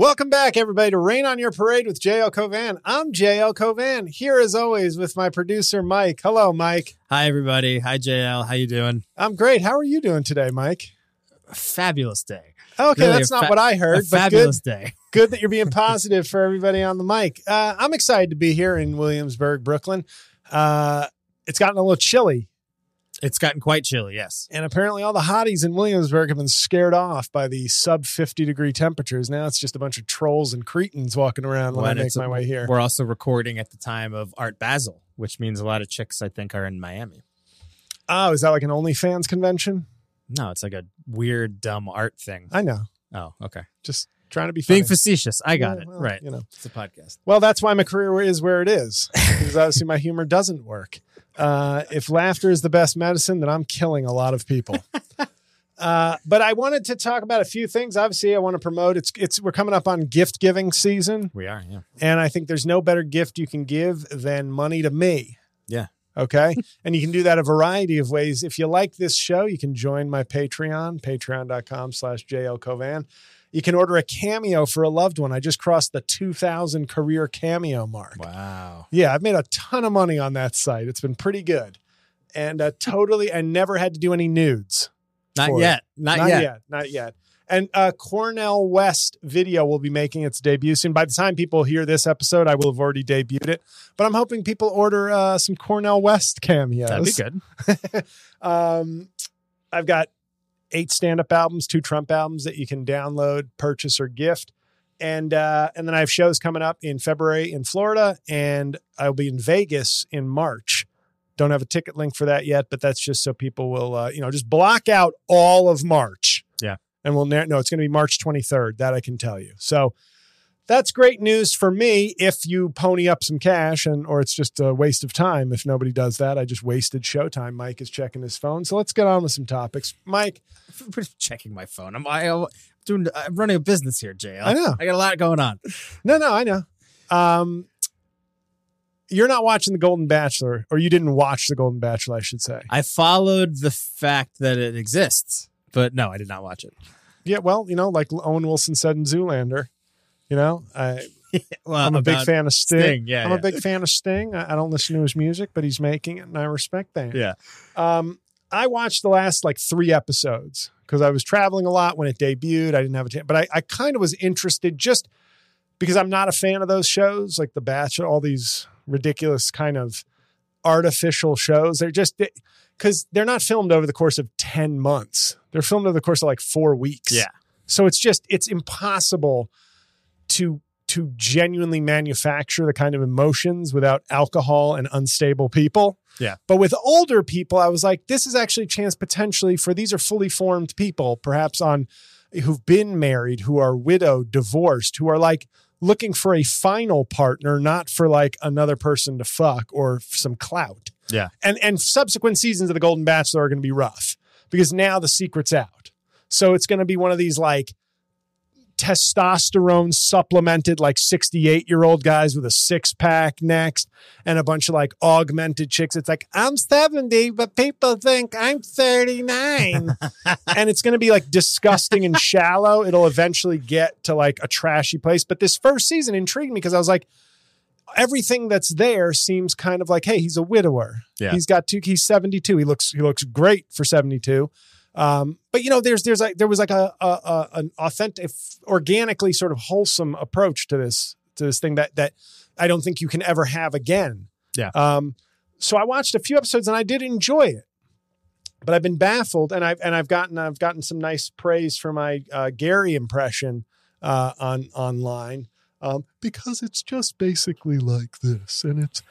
Welcome back, everybody, to Rain on Your Parade with JL Covan. I'm JL Covan, here as always with my producer, Mike. Hello, Mike. Hi, everybody. Hi, JL. How you doing? I'm great. How are you doing today, Mike? A fabulous day. Okay, really, that's not what I heard. But fabulous day. Good that you're being positive for everybody on the mic. I'm excited to be here in Williamsburg, Brooklyn. It's gotten a little chilly. It's gotten quite chilly, yes. And apparently all the hotties in Williamsburg have been scared off by the sub 50 degree temperatures. Now it's just a bunch of trolls and cretins walking around when I make my way here. We're also recording at the time of Art Basel, which means a lot of chicks, I think, are in Miami. Oh, is that like an OnlyFans convention? No, it's like a weird, dumb art thing. I know. Oh, okay. Just trying to be funny. Being facetious. I got it. Right. You know, it's a podcast. Well, that's why my career is where it is, because obviously my humor doesn't work. If laughter is the best medicine, then I'm killing a lot of people. But I wanted to talk about a few things. Obviously, I want to promote. We're coming up on gift giving season. We are, yeah. And I think there's no better gift you can give than money to me. Yeah. Okay. And you can do that a variety of ways. If you like this show, you can join my Patreon, patreon.com/JL Covan. You can order a cameo for a loved one. I just crossed the 2,000 career cameo mark. Wow. Yeah, I've made a ton of money on that site. It's been pretty good. And I never had to do any nudes. Not yet. And Cornell West Video will be making its debut soon. By the time people hear this episode, I will have already debuted it. But I'm hoping people order some Cornell West cameos. That'd be good. I've got 8 stand-up albums, 2 Trump albums that you can download, purchase, or gift. And then I have shows coming up in February in Florida, and I'll be in Vegas in March. Don't have a ticket link for that yet, but that's just so people will, just block out all of March. Yeah. And it's going to be March 23rd. That I can tell you. So that's great news for me if you pony up some cash, or it's just a waste of time if nobody does that. I just wasted showtime. Mike is checking his phone. So let's get on with some topics. Mike. I'm checking my phone. I'm running a business here, JL. I know. I got a lot going on. No, I know. You're not watching The Golden Bachelor, or you didn't watch The Golden Bachelor, I should say. I followed the fact that it exists. But no, I did not watch it. Yeah, well, like Owen Wilson said in Zoolander, I'm a big fan of Sting. Yeah, I'm a big fan of Sting. I don't listen to his music, but he's making it, and I respect that. Yeah. I watched the last 3 episodes because I was traveling a lot when it debuted. I didn't have a chance, but I kind of was interested just because I'm not a fan of those shows, like The Bachelor, all these ridiculous kind of artificial shows. They're just... Because they're not filmed over the course of 10 months. They're filmed over the course of 4 weeks. Yeah. So it's impossible to genuinely manufacture the kind of emotions without alcohol and unstable people. Yeah. But with older people, I was like, this is actually a chance potentially for these are fully formed people, perhaps who've been married, who are widowed, divorced, who are looking for a final partner, not for another person to fuck or some clout. Yeah. And subsequent seasons of The Golden Bachelor are going to be rough because now the secret's out. So it's going to be one of these testosterone supplemented 68-year-old guys with a 6-pack next and a bunch of augmented chicks. It's I'm 70, but people think I'm 39. And it's going to be disgusting and shallow. It'll eventually get to a trashy place. But this first season intrigued me because I was everything that's there seems kind of hey, he's a widower. Yeah. He's got he's 72. He looks great for 72. But there was an authentic, organically sort of wholesome approach to this thing that I don't think you can ever have again. Yeah. So I watched a few episodes and I did enjoy it, but I've been baffled and I've gotten some nice praise for my, Gary impression, online. Because it's just basically like this. And it's,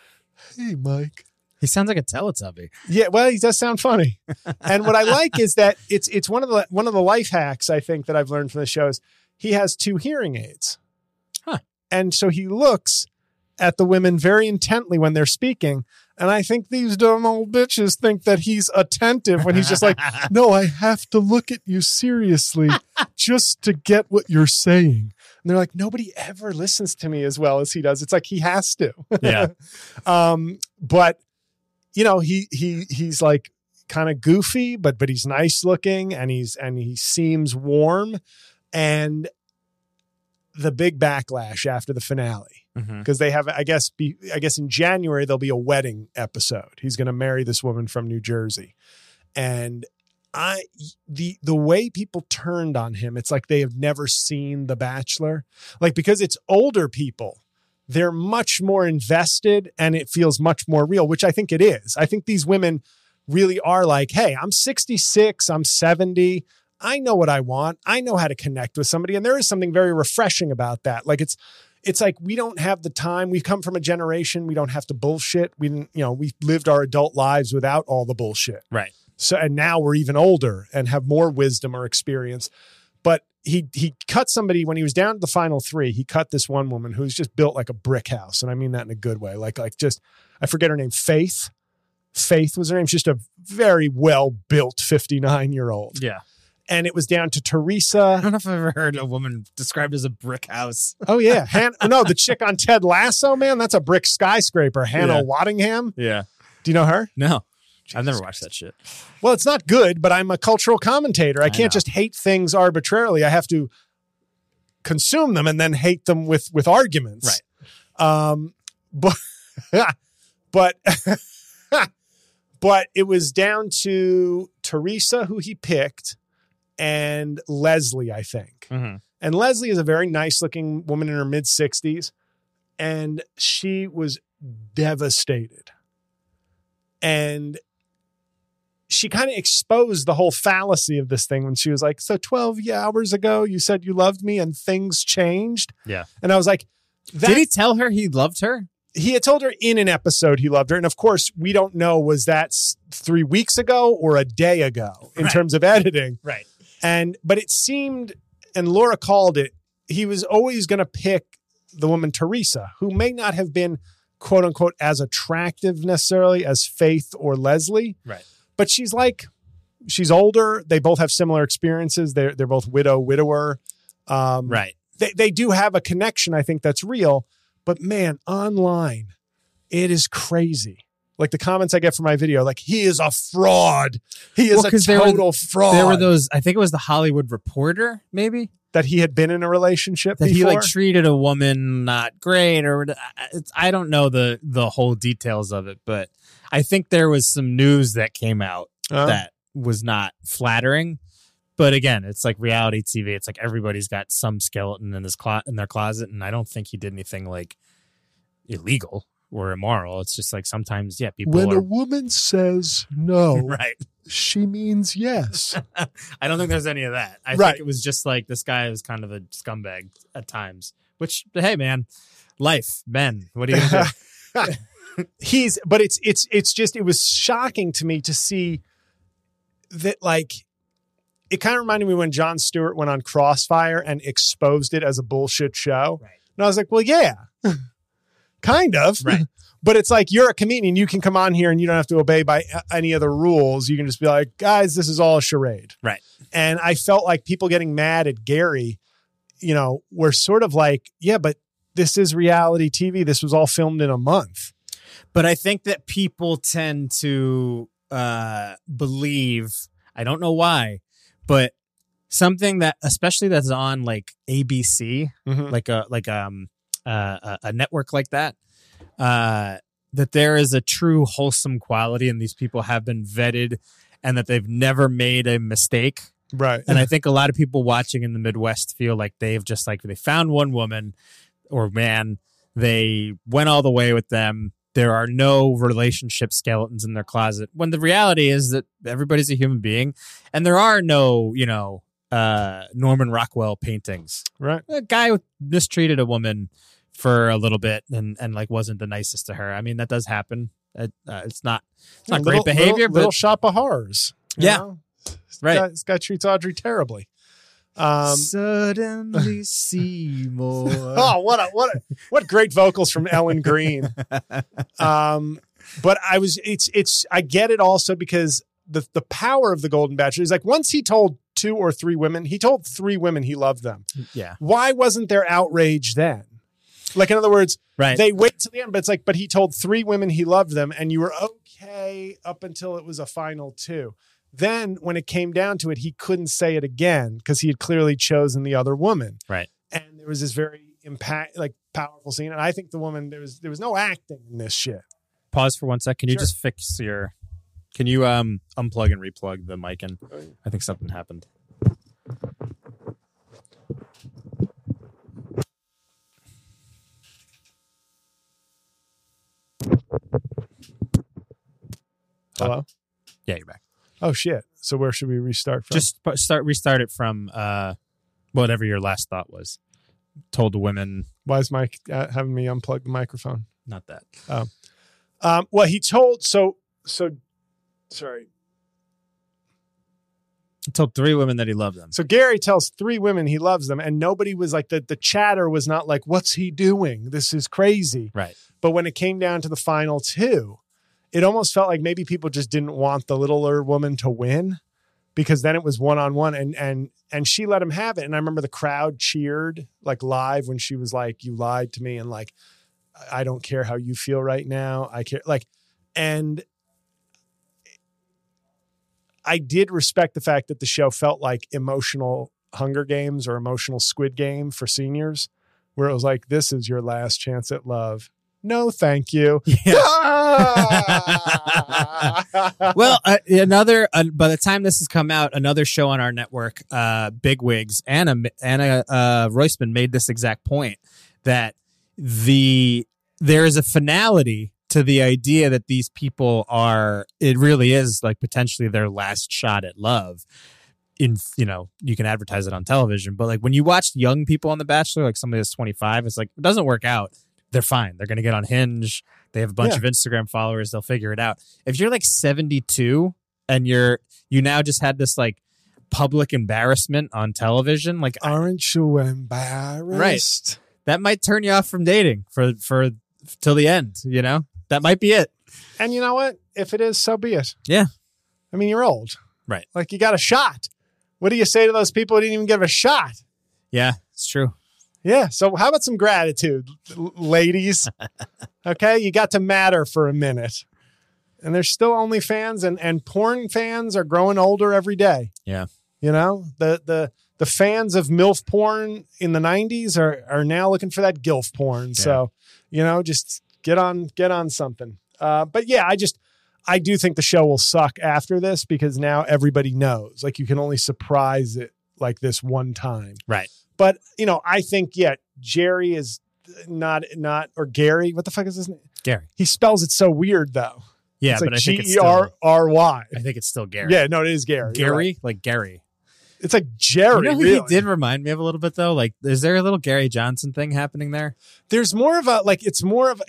hey, Mike. He sounds like a Teletubby. Yeah, well, he does sound funny. And what I like is that it's one of the life hacks, I think, that I've learned from the show is he has 2 hearing aids. Huh. And so he looks at the women very intently when they're speaking. And I think these dumb old bitches think that he's attentive when he's just no, I have to look at you seriously just to get what you're saying. And they're like, nobody ever listens to me as well as he does. It's he has to. Yeah. But he's kind of goofy, but he's nice looking and he seems warm. And the big backlash after the finale because they have, I guess in January, there'll be a wedding episode. He's going to marry this woman from New Jersey. And the way people turned on him, it's like they have never seen The Bachelor, like, because it's older people. They're much more invested and it feels much more real, which I think it is. I think these women really are like, hey, I'm 66, I'm 70. I know what I want. I know how to connect with somebody. And there is something very refreshing about that. Like it's like, we don't have the time. We've come from a generation. We don't have to bullshit. We didn't, you know, we lived our adult lives without all the bullshit. Right. So, and now we're even older and have more wisdom or experience. But he cut somebody when he was down to the final three. He cut this one woman who's just built like a brick house. And I mean that in a good way. Like just, I forget her name. Faith was her name. She's just a very well-built 59-year-old. Yeah. And it was down to Teresa. I don't know if I've ever heard a woman described as a brick house. Oh, yeah. No, the chick on Ted Lasso, man. That's a brick skyscraper. Hannah Waddingham. Yeah. Do you know her? No. Jesus. I've never watched that shit. Well, it's not good, but I'm a cultural commentator. I can't just hate things arbitrarily. I have to consume them and then hate them with arguments. Right. But it was down to Teresa, who he picked, and Leslie, I think. Mm-hmm. And Leslie is a very nice-looking woman in her mid-60s, and she was devastated. And she kind of exposed the whole fallacy of this thing when she was like, so 12 hours ago, you said you loved me and things changed. Yeah. And I was like, did he tell her he loved her? He had told her in an episode he loved her. And of course, we don't know, was that 3 weeks ago or a day ago in terms of editing. Right. But it seemed, and Laura called it, he was always going to pick the woman, Teresa, who may not have been, quote unquote, as attractive necessarily as Faith or Leslie. Right. But she's like, she's older. They both have similar experiences. They're both widower. Right. They do have a connection, I think, that's real. But man, online, it is crazy. Like the comments I get from my video, like, he is a fraud. He is a total fraud. There were those, I think it was the Hollywood Reporter, maybe? That he had been in a relationship before? That he like treated a woman not great, or I don't know the whole details of it, but I think there was some news that came out that was not flattering. But again, it's like reality TV. It's like everybody's got some skeleton in their closet, and I don't think he did anything like illegal or immoral. It's just like sometimes, people. When a woman says no, right, she means yes. I don't think there's any of that. I think it was just like this guy was kind of a scumbag at times. Which, hey, man, life, Ben. What do you do? But it's just, it was shocking to me to see that like. It kind of reminded me when Jon Stewart went on Crossfire and exposed it as a bullshit show. Right. And I was like, well, yeah, kind of. Right. But it's like, you're a comedian. You can come on here and you don't have to obey by any other rules. You can just be like, guys, this is all a charade. Right. And I felt like people getting mad at Gary, were sort of like, yeah, but this is reality TV. This was all filmed in a month. But I think that people tend to believe, I don't know why, but something that, especially that's on like ABC, like a network like that, that there is a true wholesome quality, and these people have been vetted, and that they've never made a mistake. Right. And I think a lot of people watching in the Midwest feel like they've just like they found one woman or man, they went all the way with them. There are no relationship skeletons in their closet, when the reality is that everybody's a human being, and there are no, Norman Rockwell paintings. Right. A guy mistreated a woman for a little bit and like wasn't the nicest to her. I mean, that does happen. It's not great behavior. Little shop of horrors. Yeah. Right. This guy treats Audrey terribly. Suddenly Seymour. Oh, what great vocals from Ellen Green. But I get it also because the power of the Golden Bachelor is like, once he told three women he loved them. Yeah. Why wasn't there outrage then? Like, in other words, right, they wait till the end, but it's like, but he told three women he loved them and you were okay up until it was a final two. Then when it came down to it, he couldn't say it again because he had clearly chosen the other woman. Right. And there was this very powerful scene. And I think the woman, there was no acting in this shit. Pause for 1 sec. Can you just fix your... Can you unplug and replug the mic in? I think something happened. Hello? Yeah, you're back. Oh, shit. So where should we restart from? Just restart it from whatever your last thought was. Told the women. Why is Mike having me unplug the microphone? Not that. Oh. Well, he told... So, sorry. He told 3 women that he loved them. So Gary tells 3 women he loves them, and nobody was like, the chatter was not like, what's he doing? This is crazy. Right. But when it came down to the final 2, it almost felt like maybe people just didn't want the littler woman to win, because then it was one-on-one, and she let him have it. And I remember the crowd cheered like live when she was like, you lied to me. And like, I don't care how you feel right now. I care. Like, and I did respect the fact that the show felt like emotional Hunger Games or emotional Squid Game for seniors, where it was like, this is your last chance at love. No, thank you. Yeah. Ah! Well, by the time this has come out, another show on our network, Bigwigs, Anna Roisman made this exact point, that there is a finality to the idea that these people it really is like potentially their last shot at love. In, you know, you can advertise it on television, but like when you watch young people on The Bachelor, like somebody that's 25, it's like, it doesn't work out. They're fine. They're going to get on Hinge. They have a bunch of Instagram followers. They'll figure it out. If you're like 72 and you now just had this like public embarrassment on television, like, aren't you embarrassed? Right. That might turn you off from dating for till the end, you know? That might be it. And you know what? If it is, so be it. Yeah. I mean, you're old. Right. Like, you got a shot. What do you say to those people who didn't even give a shot? Yeah, it's true. Yeah. So how about some gratitude, ladies? Okay. You got to matter for a minute. And there's still OnlyFans and porn fans are growing older every day. Yeah. You know, the fans of MILF porn in the 90s are now looking for that GILF porn. Yeah. So, you know, just get on something. But yeah, I do think the show will suck after this, because now everybody knows, like, you can only surprise it like this one time. Right. But, you know, I think, yeah, Jerry is not, or Gary, what the fuck is his name? Gary. He spells it so weird, though. Yeah, it's like, but I think it's G-E-R-R-Y. I think it's still Gary. Yeah, no, it is Gary. Gary? Right. Like Gary. It's like Jerry, you know, really. He did remind me of a little bit, though. Like, is there a little Gary Johnson thing happening there? There's more of a, like, it's more of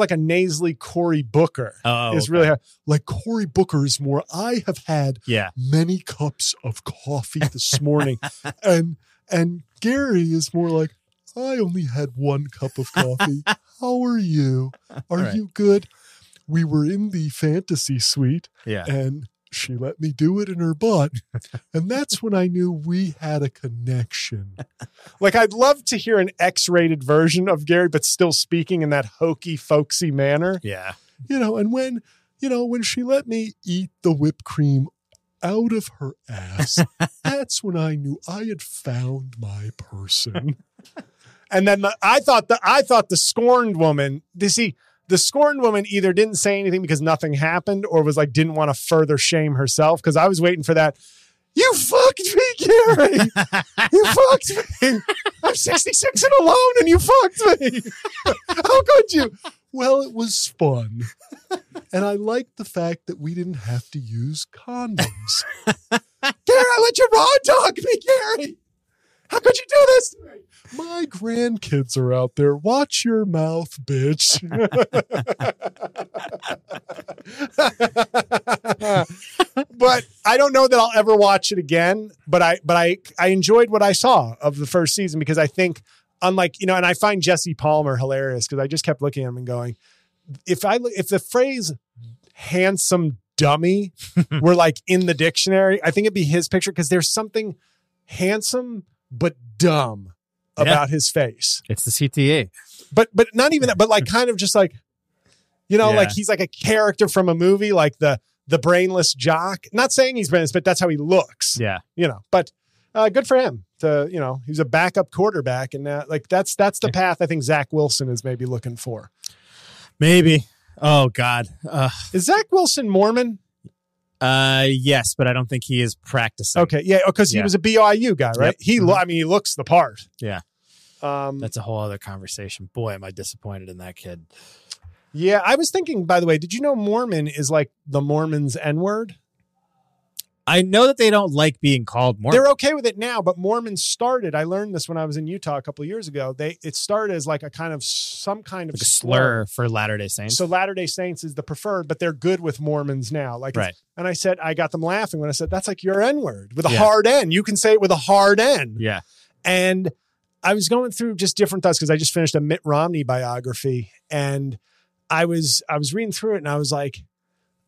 like a nasally Cory Booker. Oh, it's really like Cory Booker is more. I have had many cups of coffee this morning, and Gary is more like, I only had 1 cup of coffee. How are you? Are you good? We were in the fantasy suite, and she let me do it in her butt. And that's when I knew we had a connection. Like, I'd love to hear an X-rated version of Gary, but still speaking in that hokey, folksy manner. Yeah. You know, and when, you know, when she let me eat the whipped cream out of her ass, that's when I knew I had found my person. And then I thought the scorned woman, the scorned woman either didn't say anything because nothing happened, or was like, didn't want to further shame herself. Because I was waiting for that. You fucked me, Gary. You fucked me. I'm 66 and alone, and you fucked me. How could you? Well, it was fun. And I liked the fact that we didn't have to use condoms. Gary, I let your raw dog me, Gary. How could you do this to me? My grandkids are out there. Watch your mouth, bitch. But I don't know that I'll ever watch it again. But I enjoyed what I saw of the first season, because I think, unlike, you know, and I find Jesse Palmer hilarious, because I just kept looking at him and going, if the phrase handsome dummy were like in the dictionary, I think it'd be his picture, because there's something handsome but dumb about his face. It's the CTA. But not even that, but like kind of just like, you know, like he's like a character from a movie, like the brainless jock. Not saying he's brainless, but that's how he looks. Yeah. You know, but good for him. to, you know, he's a backup quarterback. And now, like, that's the path I think Zach Wilson is maybe looking for. Maybe. Oh, God. Is Zach Wilson Mormon? Yes, but I don't think he is practicing. Okay. Yeah. Because he was a BYU guy, right? Yep. He looks the part. Yeah. That's a whole other conversation. Boy, am I disappointed in that kid. Yeah. I was thinking, by the way, did you know Mormon is like the Mormons N-word? I know that they don't like being called Mormon. They're okay with it now, but Mormons started. I learned this when I was in Utah a couple of years ago. It started as like some kind of slur for Latter-day Saints. So Latter-day Saints is the preferred, but they're good with Mormons now. Like, right. And I said, I got them laughing when I said, that's like your N-word with a hard N. You can say it with a hard N. Yeah. And I was going through just different thoughts because I just finished a Mitt Romney biography, and I was reading through it, and I was like,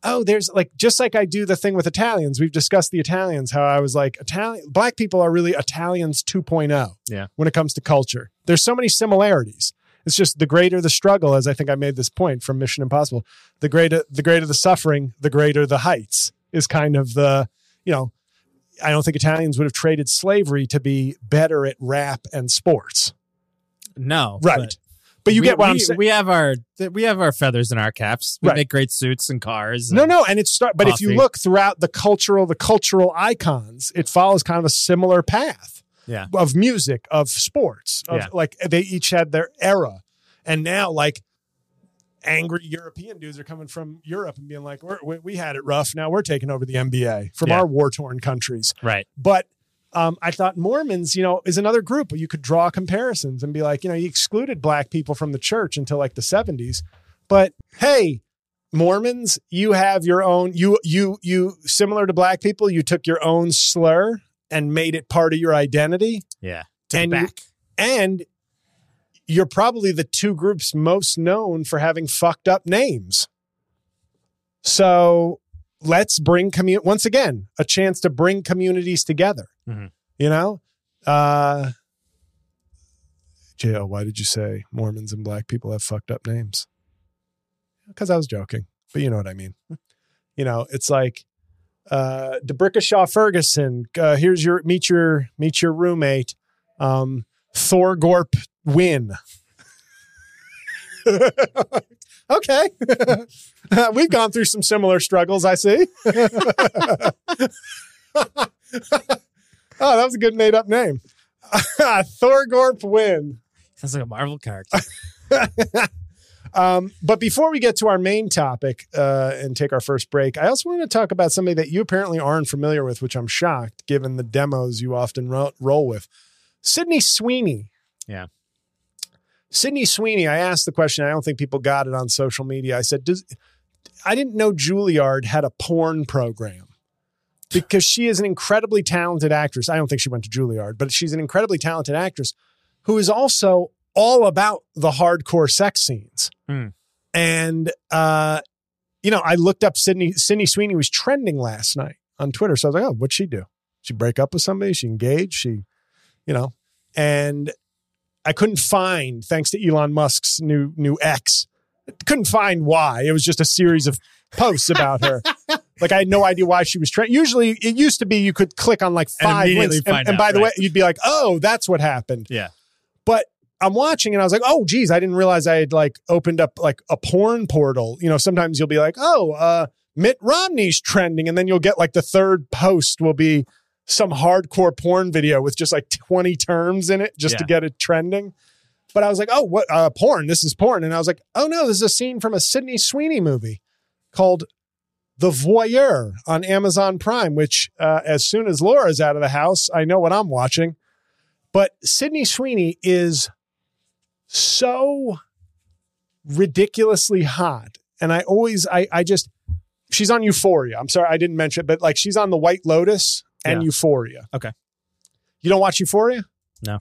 oh, there's like, just like I do the thing with Italians. We've discussed the Italians, how I was like, black people are really Italians 2.0 when it comes to culture. There's so many similarities. It's just the greater the struggle, as I think I made this point from Mission Impossible, the greater the suffering, the greater the heights is kind of the, you know, I don't think Italians would have traded slavery to be better at rap and sports. No. Right. But get what I'm saying. We have our feathers in our caps. We make great suits and cars. And and but if you look throughout the cultural icons, it follows kind of a similar path. Yeah. Of music, of sports, of like they each had their era, and now like angry European dudes are coming from Europe and being like, we had it rough. Now we're taking over the NBA from our war-torn countries. Right, but. I thought Mormons, you know, is another group where you could draw comparisons and be like, you know, you excluded black people from the church until like the 70s. But hey, Mormons, you have your own, you similar to black people, you took your own slur and made it part of your identity. Yeah. And you're probably the two groups most known for having fucked up names. So let's bring once again, a chance to bring communities together. Mm-hmm. You know, JL, why did you say Mormons and black people have fucked up names? Because I was joking, but you know what I mean. You know, it's like DeBrickashaw Ferguson. Here's your meet your roommate, Thorgorp Wynn. Okay. We've gone through some similar struggles, I see. Oh, that was a good made-up name. Thorgorp Wynn. Sounds like a Marvel character. But before we get to our main topic and take our first break, I also want to talk about somebody that you apparently aren't familiar with, which I'm shocked, given the demos you often roll with. Sydney Sweeney. Yeah. Sydney Sweeney, I asked the question. I don't think people got it on social media. I said, I didn't know Juilliard had a porn program. Because she is an incredibly talented actress. I don't think she went to Juilliard, but she's an incredibly talented actress who is also all about the hardcore sex scenes. Mm. And, you know, I looked up Sydney Sweeney was trending last night on Twitter. So I was like, oh, what'd she do? She break up with somebody? She engaged? She, you know, and I couldn't find, thanks to Elon Musk's new X, couldn't find why. It was just a series of posts about her. Like I had no idea why she was trending. Usually it used to be you could click on like 5 links and by the way, you'd be like, oh, that's what happened. Yeah. But I'm watching and I was like, oh geez, I didn't realize I had like opened up like a porn portal. You know, sometimes you'll be like, oh, Mitt Romney's trending. And then you'll get like the third post will be some hardcore porn video with just like 20 terms in it just to get it trending. But I was like, oh, what porn, this is porn. And I was like, oh no, this is a scene from a Sydney Sweeney movie called The Voyeur on Amazon Prime, which as soon as Laura's out of the house, I know what I'm watching. But Sydney Sweeney is so ridiculously hot. And she's on Euphoria. I'm sorry, I didn't mention it, but like she's on The White Lotus and Euphoria. Okay. You don't watch Euphoria? No.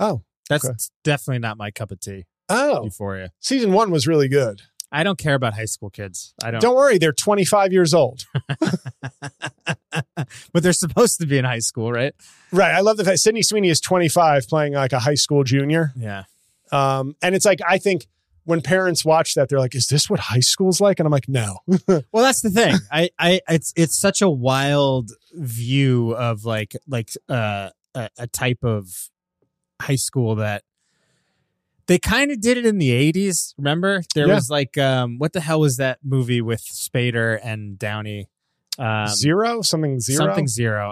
Oh. That's definitely not my cup of tea. Oh. Euphoria. Season 1 was really good. I don't care about high school kids. I don't. Don't worry, they're 25 years old. But they're supposed to be in high school, right? Right. I love the fact Sydney Sweeney is 25 playing like a high school junior. Yeah. And it's like, I think when parents watch that, they're like, is this what high school's like? And I'm like, no. Well, that's the thing. It's such a wild view of like a type of high school that they kind of did it in the 80s. Remember? There was like, what the hell was that movie with Spader and Downey? Something Zero.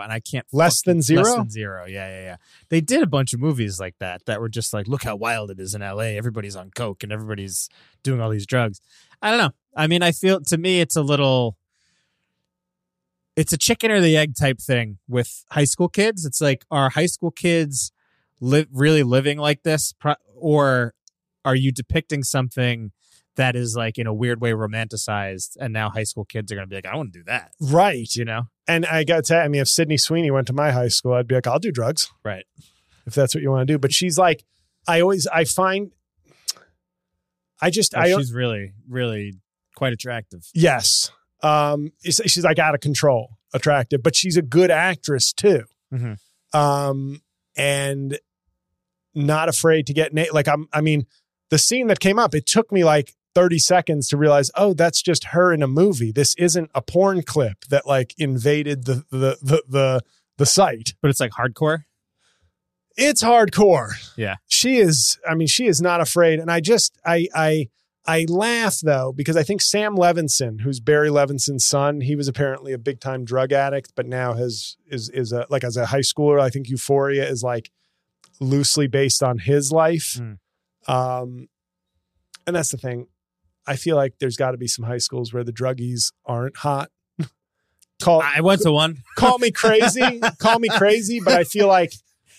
And I can't. Less Than Zero. Yeah. They did a bunch of movies like that were just like, look how wild it is in LA. Everybody's on coke and everybody's doing all these drugs. I don't know. I mean, I feel, to me, it's a chicken or the egg type thing with high school kids. It's like, are high school kids really living like this? Or are you depicting something that is like in a weird way romanticized, and now high school kids are going to be like, I want to do that. Right. You know? And I got to tell you, I mean, if Sydney Sweeney went to my high school, I'd be like, I'll do drugs. Right. If that's what you want to do. But she's like, she's really, really quite attractive. Yes. She's like out of control, attractive, but she's a good actress too. Mm-hmm. And not afraid to get, the scene that came up, it took me like 30 seconds to realize, oh, that's just her in a movie. This isn't a porn clip that like invaded the site. But it's like hardcore. It's hardcore. Yeah. She is not afraid. And I laugh though, because I think Sam Levinson, who's Barry Levinson's son, he was apparently a big time drug addict, but now is as a high schooler, I think Euphoria is like loosely based on his life. Mm. And that's the thing. I feel like there's got to be some high schools where the druggies aren't hot. I went to one. Call me crazy, but I feel like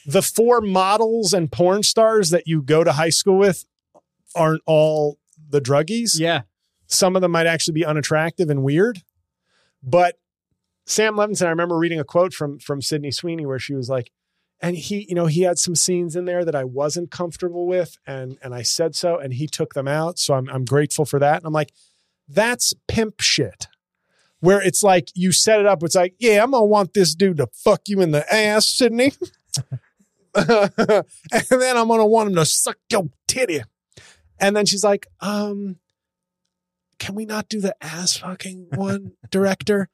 the four models and porn stars that you go to high school with aren't all the druggies. Yeah. Some of them might actually be unattractive and weird. But Sam Levinson, I remember reading a quote from Sydney Sweeney where she was like, and he had some scenes in there that I wasn't comfortable with, and I said so, and he took them out. So I'm grateful for that. And I'm like, that's pimp shit. Where it's like you set it up, it's like, yeah, I'm gonna want this dude to fuck you in the ass, Sydney. And then I'm gonna want him to suck your titty. And then she's like, can we not do the ass fucking one, director?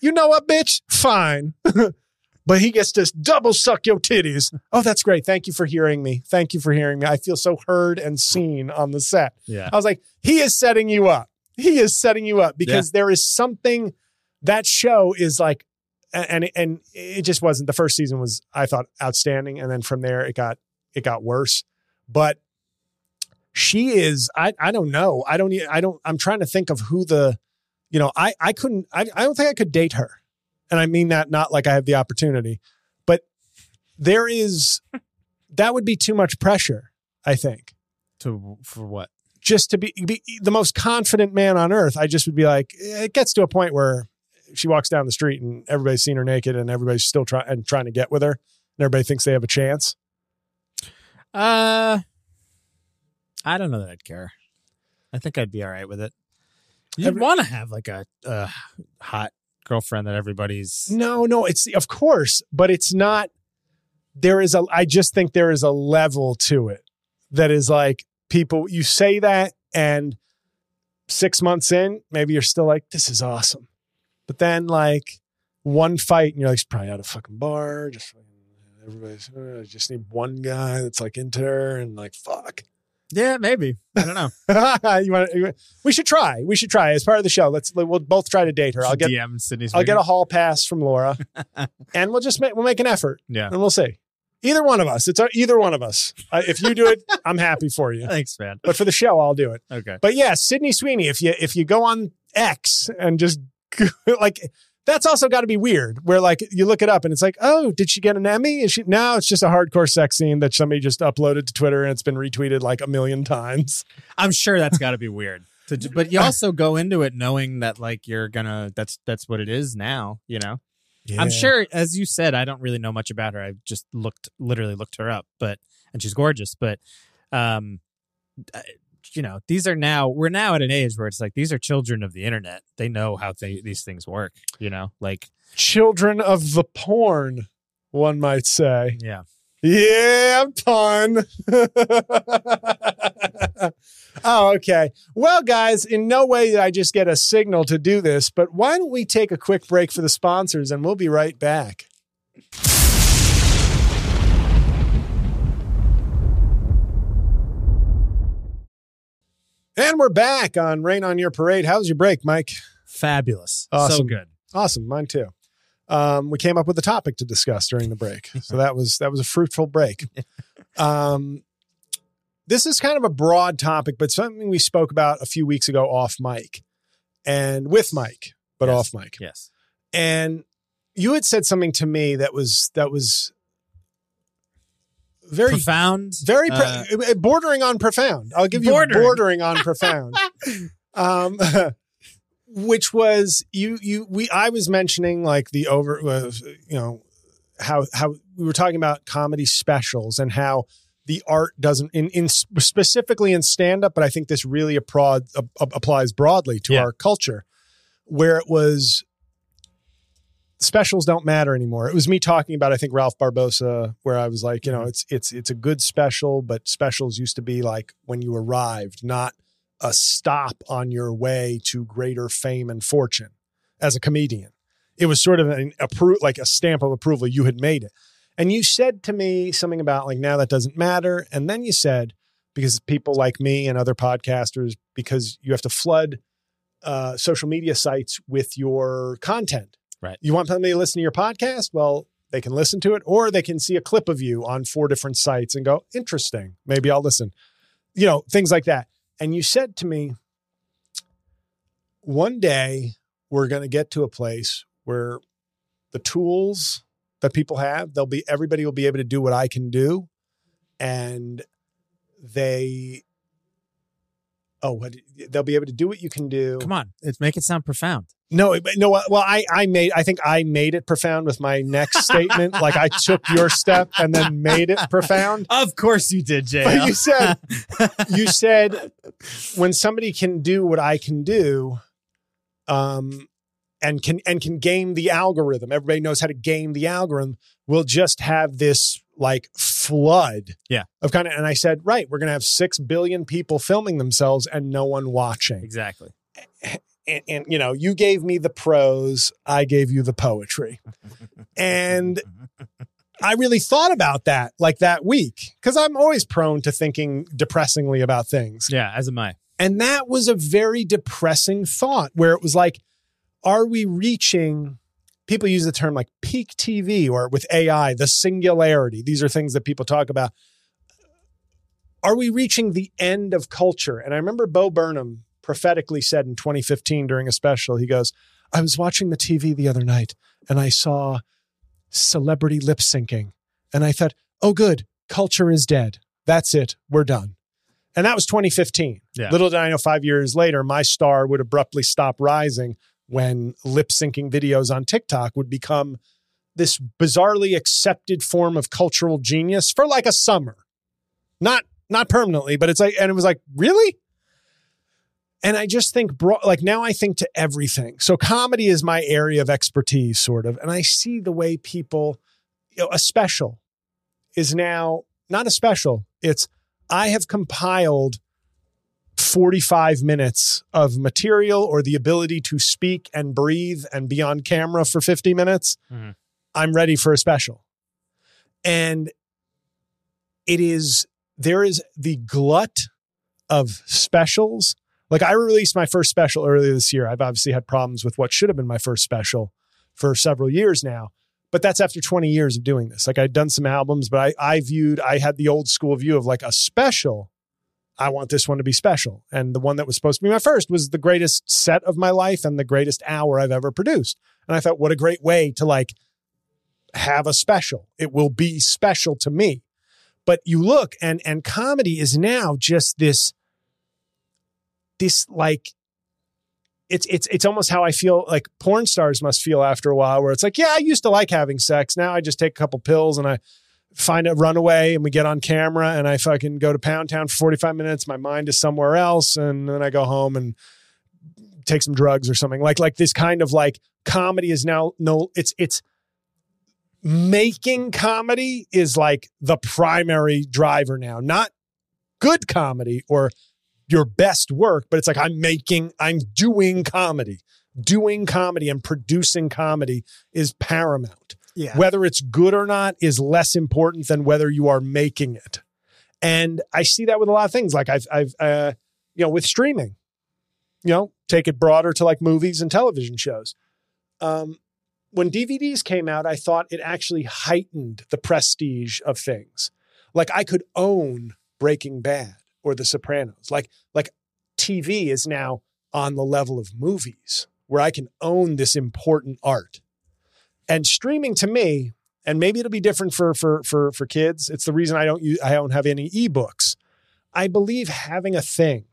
You know what, bitch? Fine. But he gets to double suck your titties. Oh, that's great. Thank you for hearing me. I feel so heard and seen on the set. Yeah. I was like, he is setting you up. Because there is something that show is like, and it just wasn't. The first season was, I thought, outstanding. And then from there it got worse, but she is, I don't know. I'm trying to think of who I don't think I could date her. And I mean that not like I have the opportunity, but that would be too much pressure, I think. For what? Just to be the most confident man on earth. I just would be like, it gets to a point where she walks down the street and everybody's seen her naked and everybody's still trying to get with her and everybody thinks they have a chance. I don't know that I'd care. I think I'd be all right with it. You'd want to have like a hot girlfriend that everybody's it's of course, but it's not. I just think there is a level to it that is like, people, you say that and 6 months in maybe you're still like, this is awesome, but then like one fight and you're like, she's probably out of fucking bar, just everybody's I just need one guy that's like into her and like, fuck yeah, maybe. I don't know. We should try as part of the show. We'll both try to date her. I'll get DM Sydney Sweeney. I'll get a hall pass from Laura, and we'll make an effort. Yeah, and we'll see. Either one of us. It's either one of us. If you do it, I'm happy for you. Thanks, man. But for the show, I'll do it. Okay. But yeah, Sydney Sweeney. If you go on X and just like, that's also got to be weird. Where like you look it up and it's like, oh, did she get an Emmy? No, it's just a hardcore sex scene that somebody just uploaded to Twitter and it's been retweeted like a million times. I'm sure that's got to be weird. But you also go into it knowing that like that's what it is now. You know, yeah. I'm sure, as you said, I don't really know much about her. I just literally looked her up, and she's gorgeous. But these are we're now at an age where it's like, these are children of the internet. They know how these things work, like children of the porn, one might say. Yeah, pun. Oh, okay. Well, guys, in no way did I just get a signal to do this, but why don't we take a quick break for the sponsors and we'll be right back. And we're back on Rain on Your Parade. How's your break, Mike? Fabulous. Awesome. So good. Awesome. Mine too. We came up with a topic to discuss during the break. So that was a fruitful break. This is kind of a broad topic, but something we spoke about a few weeks ago off mic and with Mike, but yes. Off mic. Yes. And you had said something to me that was very profound, very bordering on profound. I'll give you bordering on profound, which was I was mentioning like the how we were talking about comedy specials and how the art doesn't in specifically in stand up. But I think this really applies broadly to our culture, where it was specials don't matter anymore. It was me talking about, I think, Ralph Barbosa, where I was like, you know, it's a good special, but specials used to be like when you arrived, not a stop on your way to greater fame and fortune as a comedian. It was sort of like a stamp of approval. You had made it. And you said to me something about like, now that doesn't matter. And then you said, because people like me and other podcasters, because you have to flood social media sites with your content. Right. You want somebody to listen to your podcast? Well, they can listen to it, or they can see a clip of you on 4 different sites and go, interesting. Maybe I'll listen. You know, things like that. And you said to me, one day we're going to get to a place where the tools that people have, everybody will be able to do what I can do. And they'll be able to do what you can do. Come on. Let's make it sound profound. No. Well, I think I made it profound with my next statement. Like I took your step and then made it profound. Of course you did, JL. But you said when somebody can do what I can do, and can game the algorithm. Everybody knows how to game the algorithm. We'll just have this like flood of kind of. And I said, right, we're going to have 6 billion people filming themselves and no one watching. Exactly. And you know, you gave me the prose, I gave you the poetry. And I really thought about that like that week, because I'm always prone to thinking depressingly about things. Yeah, as am I. And that was a very depressing thought where it was like, are we reaching, people use the term like peak TV or with AI, the singularity. These are things that people talk about. Are we reaching the end of culture? And I remember Bo Burnham prophetically said in 2015 during a special, he goes, I was watching the TV the other night and I saw celebrity lip syncing. And I thought, oh, good. Culture is dead. That's it. We're done. And that was 2015. Yeah. Little did I know 5 years later, my star would abruptly stop rising when lip syncing videos on TikTok would become this bizarrely accepted form of cultural genius for like a summer. Not permanently, but it's like, and it was like, really? And I just think, like now I think to everything. So comedy is my area of expertise, sort of. And I see the way people, you know, a special is now not a special. It's, I have compiled 45 minutes of material or the ability to speak and breathe and be on camera for 50 minutes. Mm-hmm. I'm ready for a special. And there is the glut of specials. Like I released my first special earlier this year. I've obviously had problems with what should have been my first special for several years now, but that's after 20 years of doing this. Like I'd done some albums, but I had the old school view of like a special. I want this one to be special. And the one that was supposed to be my first was the greatest set of my life and the greatest hour I've ever produced. And I thought, what a great way to like have a special. It will be special to me. But you look and comedy is now just this like it's almost how I feel like porn stars must feel after a while, where it's like, yeah, I used to like having sex. Now I just take a couple pills and I find a runaway and we get on camera and I fucking go to Pound Town for 45 minutes. My mind is somewhere else. And then I go home and take some drugs or something like this kind of like comedy is now. No, it's making comedy is like the primary driver now, not good comedy or your best work, but it's like, I'm doing comedy. Doing comedy and producing comedy is paramount. Yeah. Whether it's good or not is less important than whether you are making it. And I see that with a lot of things. Like I've you know, with streaming, you know, take it broader to like movies and television shows. When DVDs came out, I thought it actually heightened the prestige of things. Like I could own Breaking Bad or The Sopranos. Like TV is now on the level of movies where I can own this important art. And streaming to me, and maybe it'll be different for kids. It's the reason I don't have any ebooks. I believe having a thing,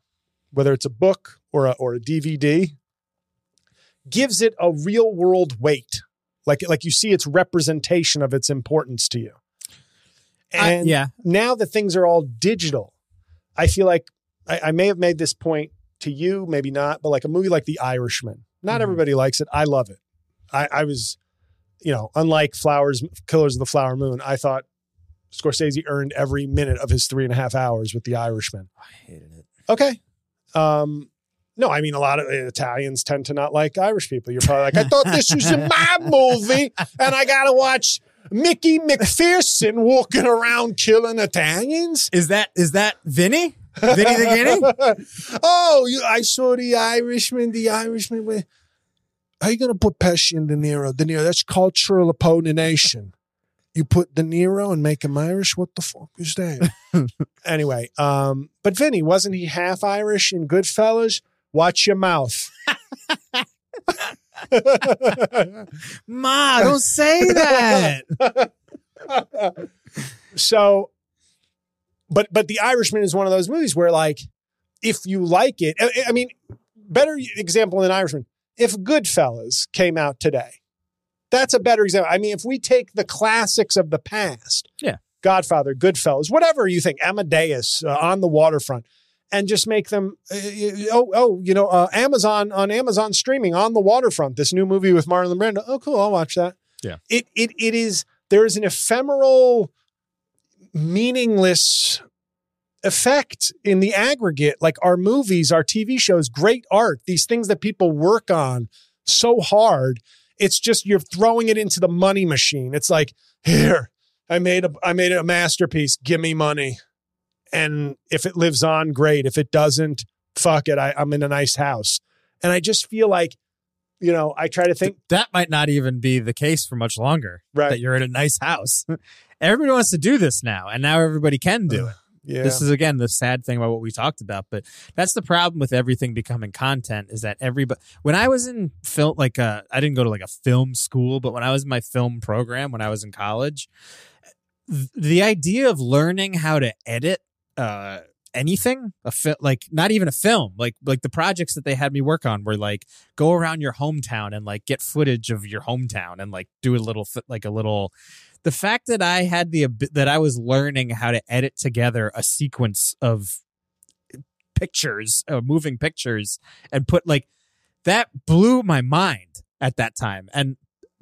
whether it's a book or a DVD, gives it a real world weight. Like you see its representation of its importance to you. And now that things are all digital, I feel like I may have made this point to you, maybe not, but like a movie like The Irishman, not everybody likes it. I love it. I was, you know, unlike Killers of the Flower Moon, I thought Scorsese earned every minute of his 3.5 hours with The Irishman. I hated it. Okay. No, I mean, a lot of Italians tend to not like Irish people. You're probably like, I thought this was my movie and I got to watch Mickey McPherson walking around killing Italians. Is that Vinny? Vinny the Guinea? I saw The Irishman. The Irishman. How are you going to put Pesci and De Niro? De Niro, that's cultural opponentation. You put De Niro and make him Irish? What the fuck is that? Anyway, but Vinny, wasn't he half Irish in Goodfellas? Watch your mouth. Ma, don't say that. So, but The Irishman is one of those movies where, like, if you like it, I mean, better example than Irishman. If Goodfellas came out today, that's a better example. I mean, if we take the classics of the past, Godfather, Goodfellas, whatever you think, Amadeus, On the Waterfront, and just make them, Amazon, on Amazon streaming, On the Waterfront, this new movie with Marlon Brando. Oh, cool. I'll watch that. Yeah. There is an ephemeral, meaningless effect in the aggregate. Like our movies, our TV shows, great art, these things that people work on so hard. It's just, you're throwing it into the money machine. It's like, here, I made a masterpiece. Give me money. And if it lives on, great. If it doesn't, fuck it. I'm in a nice house. And I just feel like, you know, I try to think. That might not even be the case for much longer. Right. That you're in a nice house. Everybody wants to do this now. And now everybody can do it. Yeah. This is, again, the sad thing about what we talked about. But that's the problem with everything becoming content, is that everybody. When I was in film, like, I didn't go to like a film school, but when I was in my film program, when I was in college, the idea of learning how to edit anything, like not even a film, like the projects that they had me work on were like, go around your hometown and like get footage of your hometown and like do a little. The fact that I had that I was learning how to edit together a sequence of pictures, moving pictures, and put like, that blew my mind at that time. And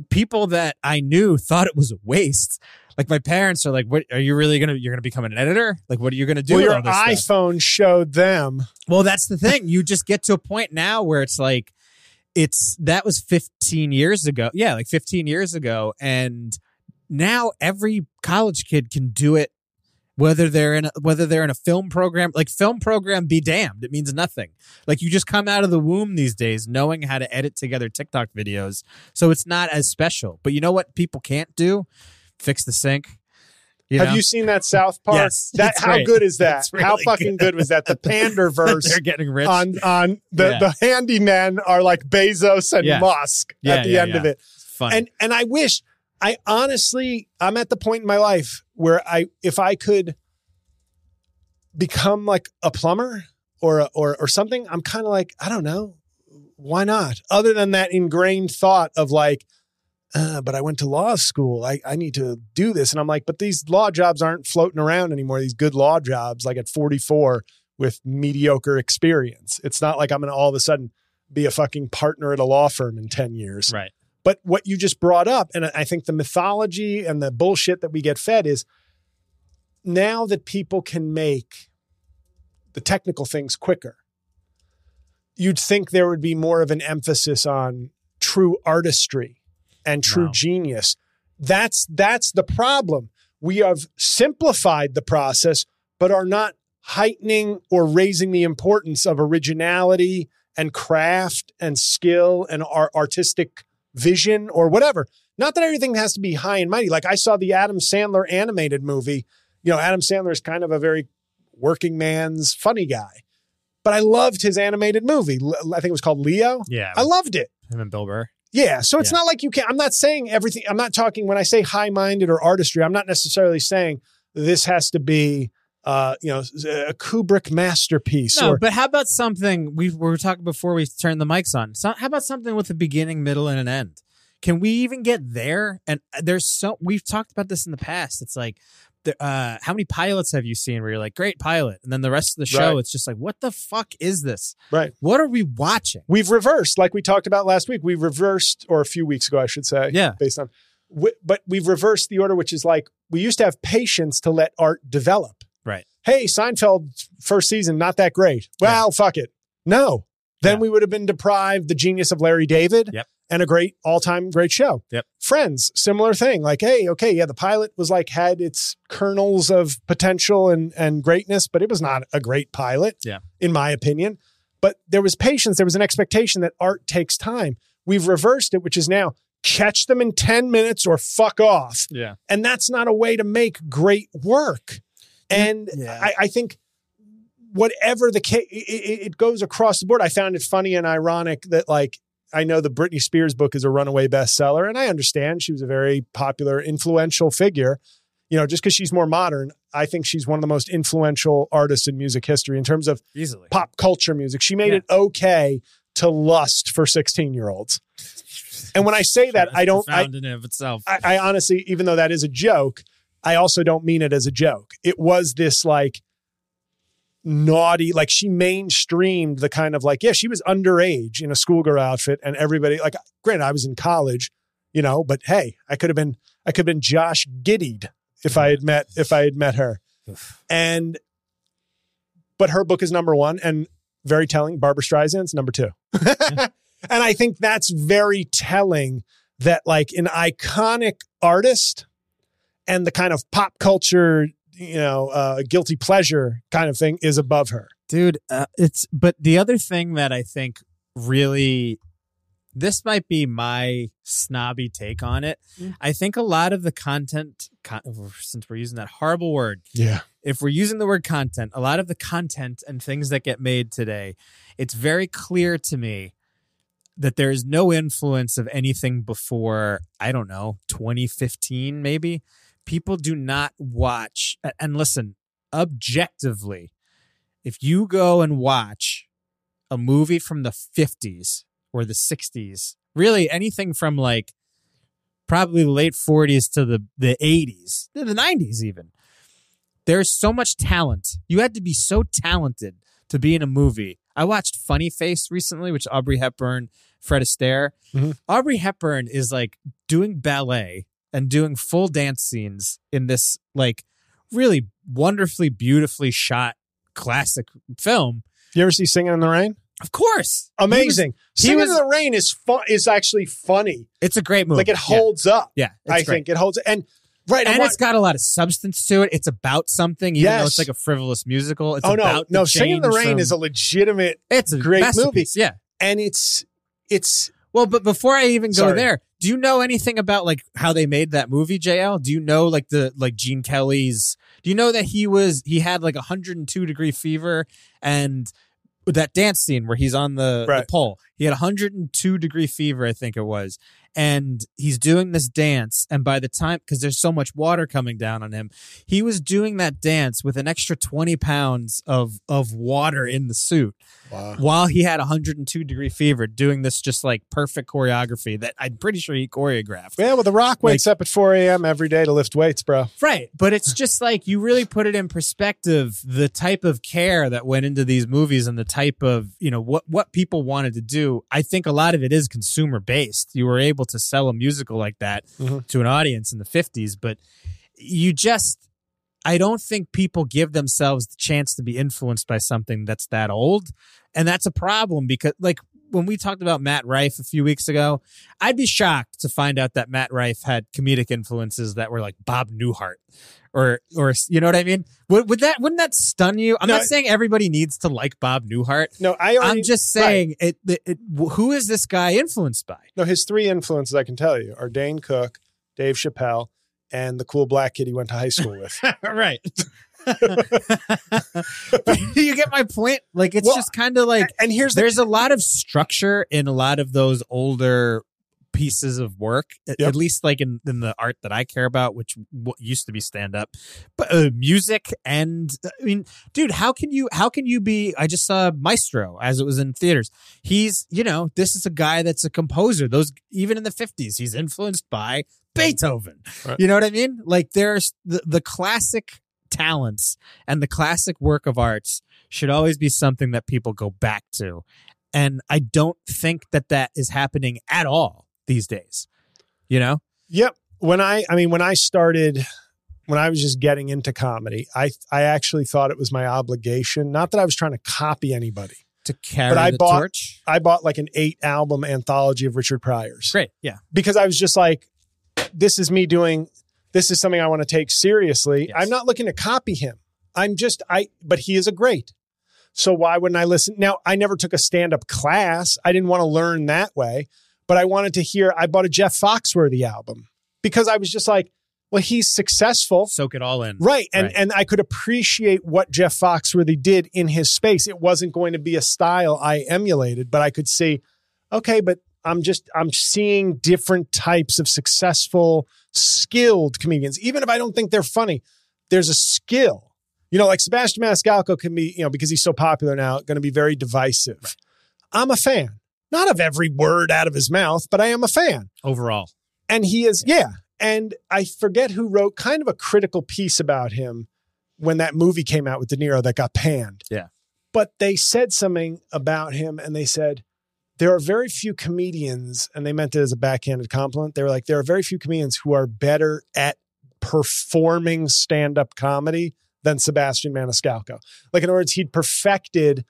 people that I knew thought it was a waste. Like my parents are like, "What are you really gonna? You're gonna become an editor? Like, what are you gonna do?" Well, your iPhone showed them. Well, that's the thing. You just get to a point now where it's like, that was 15 years ago. Yeah, like 15 years ago, and now every college kid can do it, whether they're in a film program. Like, film program, be damned, it means nothing. Like, you just come out of the womb these days knowing how to edit together TikTok videos, so it's not as special. But you know what people can't do? Fix the sink. You seen that South Park? Yes, that, how right. Good is that? Really, how fucking good was that? The Panderverse. They're getting rich. On the handymen are like Bezos and Musk at the end of it. Fun. And I wish, I honestly, I'm at the point in my life where if I could become like a plumber or something, I'm kind of like, I don't know, why not? Other than that ingrained thought of like, but I went to law school. I need to do this. And I'm like, but these law jobs aren't floating around anymore. These good law jobs, like at 44 with mediocre experience. It's not like I'm going to all of a sudden be a fucking partner at a law firm in 10 years. Right. But what you just brought up, and I think the mythology and the bullshit that we get fed is, now that people can make the technical things quicker, you'd think there would be more of an emphasis on true artistry and true genius. That's the problem. We have simplified the process, but are not heightening or raising the importance of originality and craft and skill and artistic vision or whatever. Not that everything has to be high and mighty. Like I saw the Adam Sandler animated movie. You know, Adam Sandler is kind of a very working man's funny guy. But I loved his animated movie. I think it was called Leo. Yeah. I loved it. Him and Bill Burr. Yeah. So it's not like you can't. I'm not saying everything. I'm not talking when I say high-minded or artistry. I'm not necessarily saying this has to be, a Kubrick masterpiece. No, but how about something we were talking before we turned the mics on? So how about something with a beginning, middle, and an end? Can we even get there? And there's we've talked about this in the past. It's like, how many pilots have you seen where you're like, great pilot, and then the rest of the show, it's just like, what the fuck is this? Right. What are we watching? We've reversed, like we talked about last week. We reversed, or a few weeks ago, I should say. Yeah. But we've reversed the order, which is like, we used to have patience to let art develop. Right. Hey, Seinfeld first season, not that great. Well, fuck it. No. Then we would have been deprived the genius of Larry David. Yep. And a great all-time great show. Yep. Friends, similar thing. Like, hey, okay, yeah, the pilot was like had its kernels of potential and greatness, but it was not a great pilot, in my opinion. But there was patience. There was an expectation that art takes time. We've reversed it, which is now catch them in 10 minutes or fuck off. Yeah. And that's not a way to make great work. And I think whatever the case, it goes across the board. I found it funny and ironic that like, I know the Britney Spears book is a runaway bestseller, and I understand she was a very popular, influential figure. You know, just because she's more modern, I think she's one of the most influential artists in music history in terms of pop culture music. She made it okay to lust for 16-year-olds. And when I say that, I don't... in and of itself. I honestly, even though that is a joke, I also don't mean it as a joke. It was this, like, naughty, like she mainstreamed the kind of like, she was underage in a schoolgirl outfit and everybody like, granted, I was in college, you know, but hey, I could have been Josh Giddied if I had met her. But her book is number one and very telling. Barbra Streisand's number two. And I think that's very telling that like an iconic artist and the kind of pop culture, you know, guilty pleasure kind of thing is above her. Dude, but the other thing that I think really, this might be my snobby take on it. Mm-hmm. I think a lot of the content, since we're using that horrible word, if we're using the word content, a lot of the content and things that get made today, it's very clear to me that there is no influence of anything before, I don't know, 2015 maybe. People do not watch, and listen, objectively, if you go and watch a movie from the 50s or the 60s, really anything from like probably the late 40s to the 80s, the 90s even, there's so much talent. You had to be so talented to be in a movie. I watched Funny Face recently, which Audrey Hepburn, Fred Astaire. Mm-hmm. Audrey Hepburn is like doing ballet and doing full dance scenes in this like really wonderfully, beautifully shot classic film. You ever see Singing in the Rain? Of course. Amazing. Singing in the Rain is fun. Is actually funny. It's a great movie. Like it holds up. Yeah. I think it holds. And right. And it's got a lot of substance to it. It's about something, even though it's like a frivolous musical. It's about Singing in the Rain is a legitimate, it's a great movie. Yeah. And it's. Well, but before I even go there, do you know anything about like how they made that movie, JL? Do you know like Gene Kelly's? Do you know that he had like 102-degree fever and that dance scene where he's on the pole? He had 102-degree fever, I think it was, and he's doing this dance. And by the time, because there's so much water coming down on him, he was doing that dance with an extra 20 pounds of water in the suit. Wow. While he had 102-degree fever, doing this just like perfect choreography that I'm pretty sure he choreographed. Yeah, well, The Rock wakes up at 4 a.m. every day to lift weights, bro. Right. But it's just like you really put it in perspective, the type of care that went into these movies and the type of, you know, what people wanted to do. I think a lot of it is consumer based. You were able to sell a musical like that to an audience in the 50s, but you just, I don't think people give themselves the chance to be influenced by something that's that old. And that's a problem because like when we talked about Matt Rife a few weeks ago, I'd be shocked to find out that Matt Rife had comedic influences that were like Bob Newhart or you know what I mean? Wouldn't that stun you? I'm not saying everybody needs to like Bob Newhart. No, I'm just saying who is this guy influenced by? No, his three influences I can tell you are Dane Cook, Dave Chappelle, and the cool black kid he went to high school with. Right. You get my point? Like, it's just kind of like, and there's a lot of structure in a lot of those older pieces of work, at least like in the art that I care about, which used to be stand up, but music. And I mean, dude, how can you be? I just saw Maestro as it was in theaters. He's, you know, this is a guy that's a composer. Those, even in the 50s, he's influenced by Beethoven. Right. You know what I mean? Like, there's the classic talents and the classic work of arts should always be something that people go back to. And I don't think that is happening at all these days, you know? Yep. When I was just getting into comedy, I actually thought it was my obligation. Not that I was trying to copy anybody. To carry the torch? I bought like an 8-album anthology of Richard Pryor's. Great, yeah. Because I was just like, this is something I want to take seriously. Yes. I'm not looking to copy him. But he is a great. So why wouldn't I listen? Now, I never took a stand-up class. I didn't want to learn that way, but I wanted to hear, I bought a Jeff Foxworthy album because I was just like, well, he's successful. Soak it all in. Right. And I could appreciate what Jeff Foxworthy did in his space. It wasn't going to be a style I emulated, but I could see, okay, but I'm seeing different types of successful, skilled comedians. Even if I don't think they're funny, there's a skill. You know, like Sebastian Maniscalco can be, you know, because he's so popular now, going to be very divisive. Right. I'm a fan. Not of every word out of his mouth, but I am a fan. Overall. And he is, yeah. And I forget who wrote kind of a critical piece about him when that movie came out with De Niro that got panned. Yeah. But they said something about him and they said, there are very few comedians, and they meant it as a backhanded compliment. They were like, there are very few comedians who are better at performing stand-up comedy than Sebastian Maniscalco. Like, in other words, he'd perfected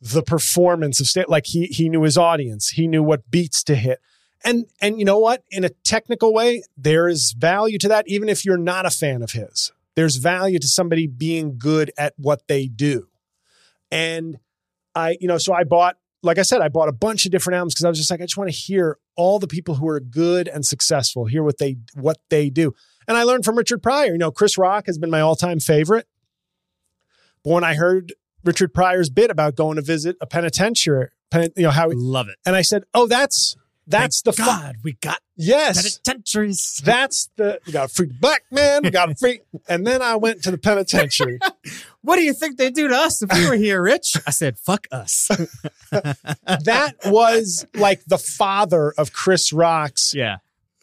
the performance of stand-up. Like, he knew his audience. He knew what beats to hit. And you know what? In a technical way, there is value to that, even if you're not a fan of his. There's value to somebody being good at what they do. And I bought a bunch of different albums because I was just like, I just want to hear all the people who are good and successful, hear what they do. And I learned from Richard Pryor. You know, Chris Rock has been my all-time favorite. But when I heard Richard Pryor's bit about going to visit a penitentiary, you know, how he, love it. And I said, oh, that's thank the God we got yes penitentiaries. That's the we got a free black man, we got a free. And then I went to the penitentiary. What do you think they do to us if we were here, Rich? I said, fuck us. That was like the father of Chris Rock's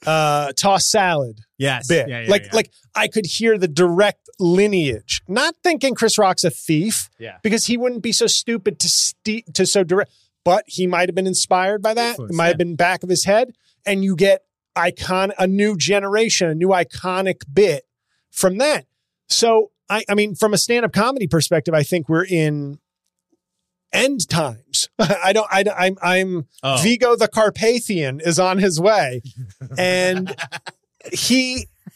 toss salad bit. Yeah, like I could hear the direct lineage. Not thinking Chris Rock's a thief, because he wouldn't be so stupid to so direct. But he might have been inspired by that. It might have been back of his head. And you get a new generation, a new iconic bit from that. So, I mean, from a stand-up comedy perspective, I think we're in end times. Vigo the Carpathian is on his way. And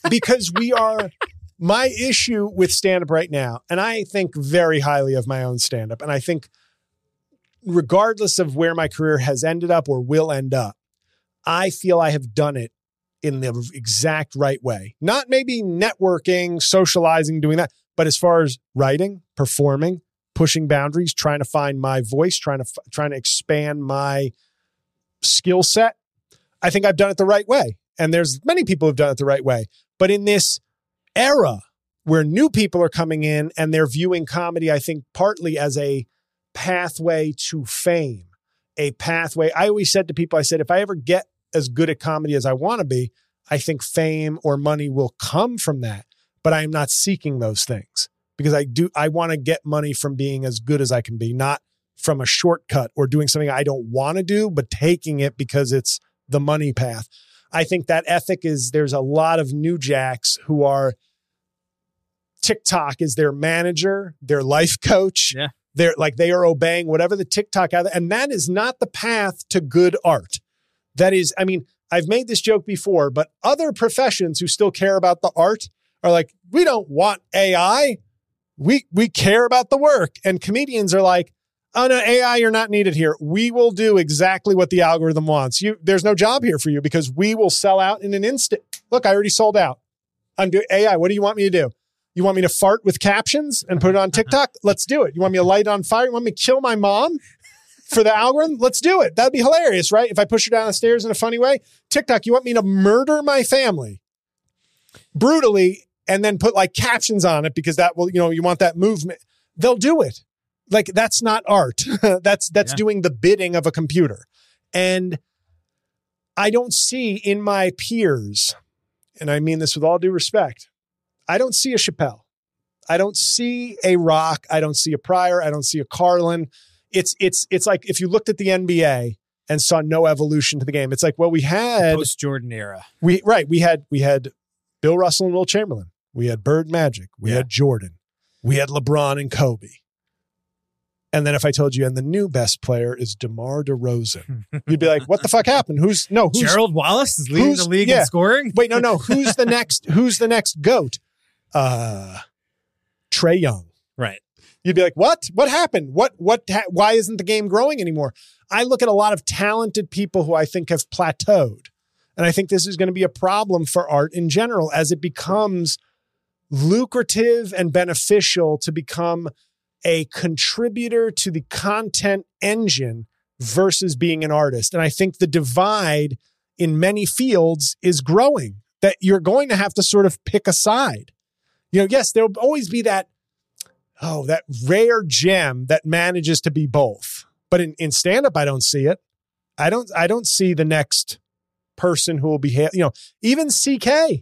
because we are... My issue with stand-up right now, and I think very highly of my own stand-up, and I think... regardless of where my career has ended up or will end up, I feel I have done it in the exact right way. Not maybe networking, socializing, doing that, but as far as writing, performing, pushing boundaries, trying to find my voice, trying to expand my skill set, I think I've done it the right way. And there's many people who've done it the right way. But in this era where new people are coming in and they're viewing comedy, I think partly as a pathway to fame, a pathway. I always said to people, I said, if I ever get as good at comedy as I want to be, I think fame or money will come from that. But I am not seeking those things because I want to get money from being as good as I can be, not from a shortcut or doing something I don't want to do, but taking it because it's the money path. I think that ethic is, there's a lot of new jacks who are TikTok is their manager, their life coach. Yeah. They're like, they are obeying whatever the TikTok out there. And that is not the path to good art. That is, I mean, I've made this joke before, but other professions who still care about the art are like, we don't want AI. We care about the work. And comedians are like, oh no, AI, you're not needed here. We will do exactly what the algorithm wants. There's no job here for you because we will sell out in an instant. Look, I already sold out. I'm doing AI. What do you want me to do? You want me to fart with captions and put it on TikTok? Let's do it. You want me to light on fire? You want me to kill my mom for the algorithm? Let's do it. That'd be hilarious, right? If I push her down the stairs in a funny way. TikTok, you want me to murder my family brutally and then put like captions on it because that will, you know, you want that movement. They'll do it. Like, that's not art. that's doing the bidding of a computer. And I don't see in my peers, and I mean this with all due respect, I don't see a Chappelle. I don't see a Rock. I don't see a Pryor. I don't see a Carlin. It's like if you looked at the NBA and saw no evolution to the game. It's like, well, we had post Jordan era. We had Bill Russell and Will Chamberlain. We had Bird Magic. We had Jordan. We had LeBron and Kobe. And then if I told you, and the new best player is DeMar DeRozan, you'd be like, what the fuck happened? Who's Gerald Wallace is leading the league in scoring? Wait, no. Who's the next GOAT? Trae Young. Right. You'd be like, what? What happened? Why isn't the game growing anymore? I look at a lot of talented people who I think have plateaued. And I think this is going to be a problem for art in general as it becomes lucrative and beneficial to become a contributor to the content engine versus being an artist. And I think the divide in many fields is growing, that you're going to have to sort of pick a side. You know, yes, there'll always be that rare gem that manages to be both. But in stand-up, I don't see it. I don't see the next person who will be, you know, even CK.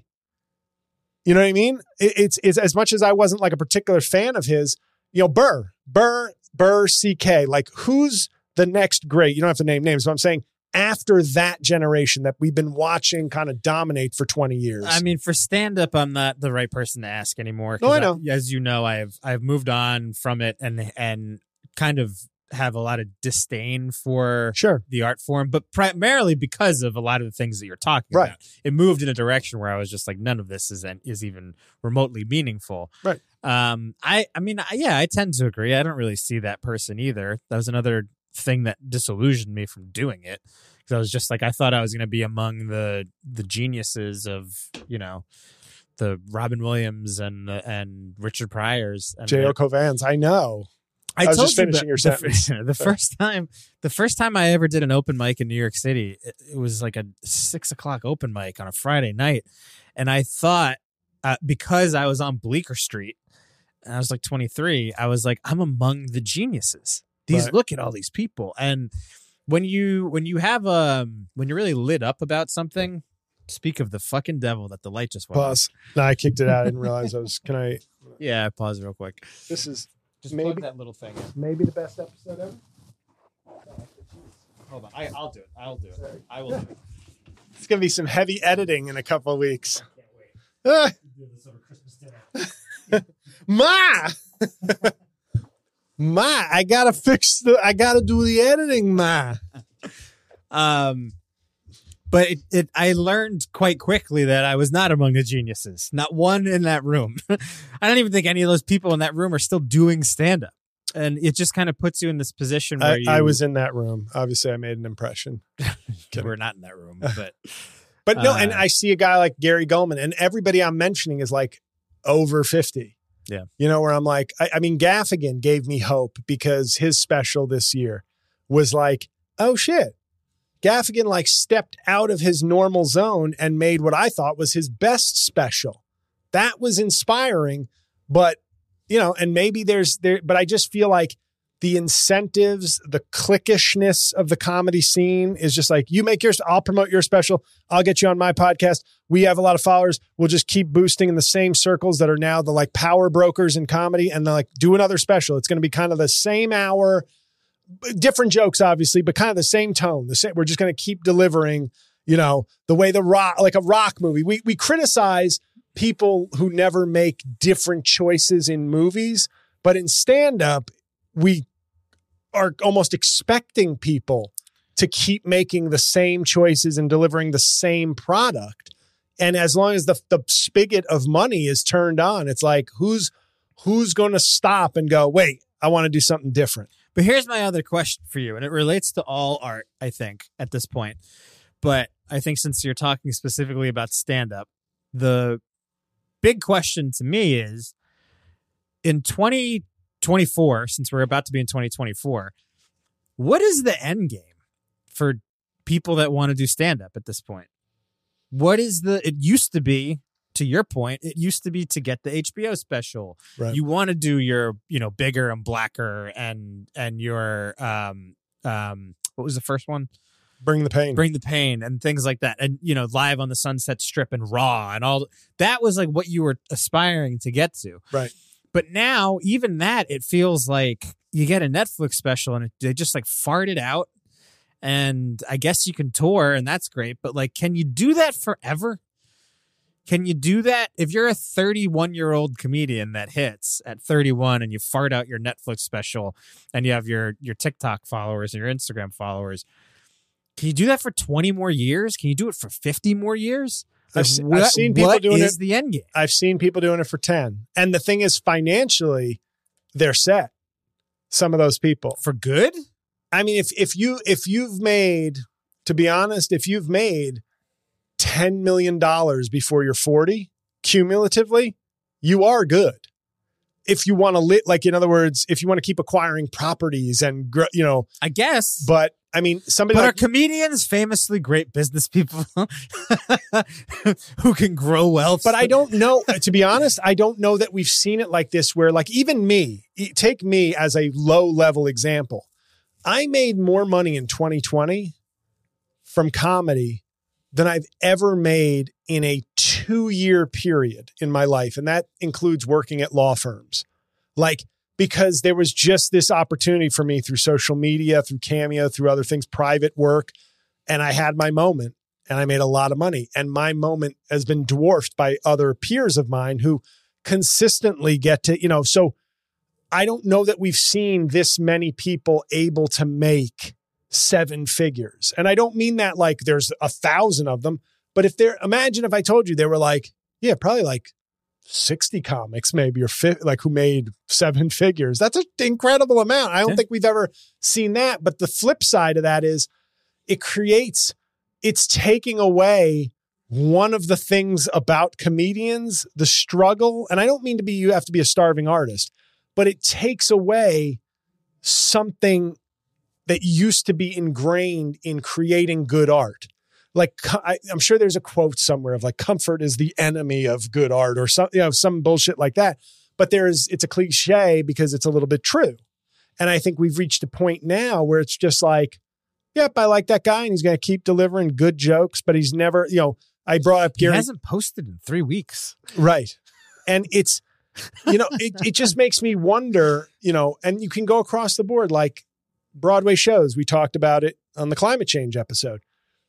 You know what I mean? It's as much as I wasn't like a particular fan of his, you know, Burr, CK, like who's the next great? You don't have to name names, but I'm saying after that generation that we've been watching kind of dominate for 20 years. I mean, for stand-up, I'm not the right person to ask anymore. No, I know. As you know, I've moved on from it and kind of have a lot of disdain for the art form, but primarily because of a lot of the things that you're talking about. It moved in a direction where I was just like, none of this is even remotely meaningful. Right. I tend to agree. I don't really see that person either. That was another thing that disillusioned me from doing it, because I was just like, I thought I was going to be among the geniuses of, you know, the Robin Williams and Richard Pryors and JL Covans. I know. I was just finishing your sentence. The first time I ever did an open mic in New York City, it was like a 6:00 open mic on a Friday night, and I thought because I was on Bleecker Street. I was like 23. I was like, I'm among the geniuses. Look at all these people. And when you're really lit up about something, speak of the fucking devil that the light just went. Pause. No, I kicked it out. I didn't realize I was. Can I? Yeah, pause real quick. This is just maybe plug that little thing in. Maybe the best episode ever. Hold on, I'll do it. I'll do it. Sorry. I will do it. It's gonna be some heavy editing in a couple of weeks. I can't wait. Do this over Christmas dinner. Ma, I gotta do the editing, ma. But I learned quite quickly that I was not among the geniuses. Not one in that room. I don't even think any of those people in that room are still doing stand-up. And it just kind of puts you in this position where I was in that room. Obviously, I made an impression. We're not in that room, but no, and I see a guy like Gary Gulman, and everybody I'm mentioning is like over 50. Yeah. You know, where I'm like, I mean, Gaffigan gave me hope because his special this year was like, oh shit. Gaffigan like stepped out of his normal zone and made what I thought was his best special. That was inspiring, but you know, and maybe but I just feel like the incentives, the cliquishness of the comedy scene is just like, you make yours, I'll promote your special. I'll get you on my podcast. We have a lot of followers. We'll just keep boosting in the same circles that are now the like power brokers in comedy. And they're like, do another special. It's going to be kind of the same hour, different jokes, obviously, but kind of the same tone. We're just going to keep delivering, you know, the way like a Rock movie. We criticize people who never make different choices in movies, but in stand up, we are almost expecting people to keep making the same choices and delivering the same product. And as long as the spigot of money is turned on, it's like, who's going to stop and go, wait, I want to do something different. But here's my other question for you, and it relates to all art, I think, at this point. But I think since you're talking specifically about stand-up, the big question to me is, in 2024, since we're about to be in 2024, what is the end game for people that want to do stand-up at this point? What is the... It used to be, to your point, it used to be to get the HBO special. Right. You want to do your, you know, bigger and blacker and your... what was the first one? Bring the Pain. Bring the Pain and things like that. And, you know, Live on the Sunset Strip and Raw and all... That was like what you were aspiring to get to. Right. But now, even that, it feels like you get a Netflix special and they just like fart it out. And I guess you can tour and that's great. But like, can you do that forever? Can you do that? If you're a 31-year-old comedian that hits at 31 and you fart out your Netflix special and you have your TikTok followers and your Instagram followers, can you do that for 20 more years? Can you do it for 50 more years? Like, I've seen people doing it. What is the end game? I've seen people doing it for 10. And the thing is, financially, they're set. Some of those people. For good? I mean, if you've made $10 million before you're 40 cumulatively, you are good. If you want to in other words, if you want to keep acquiring properties and, you know, I guess, but I mean, are comedians famously great business people who can grow wealth? But I don't know, to be honest, I don't know that we've seen it like this, where like even me, take me as a low level example. I made more money in 2020 from comedy than I've ever made in a 2-year period in my life. And that includes working at law firms. Like, because there was just this opportunity for me through social media, through Cameo, through other things, private work. And I had my moment and I made a lot of money. And my moment has been dwarfed by other peers of mine who consistently get to, you know, so I don't know that we've seen this many people able to make 7 figures. And I don't mean that like there's 1,000 of them, but imagine if I told you they were like, yeah, probably like 60 comics maybe, or like who made 7 figures. That's an incredible amount. I don't think we've ever seen that. But the flip side of that is it's taking away one of the things about comedians, the struggle. And I don't mean you have to be a starving artist, but it takes away something that used to be ingrained in creating good art. Like, I'm sure there's a quote somewhere of like, comfort is the enemy of good art, or some, you know, some bullshit like that. But it's a cliche because it's a little bit true. And I think we've reached a point now where it's just like, yep, I like that guy and he's going to keep delivering good jokes, but he's never, you know, I brought up Gary. He hasn't posted in 3 weeks. Right. And it's, you know, it just makes me wonder, you know, and you can go across the board, like Broadway shows. We talked about it on the climate change episode.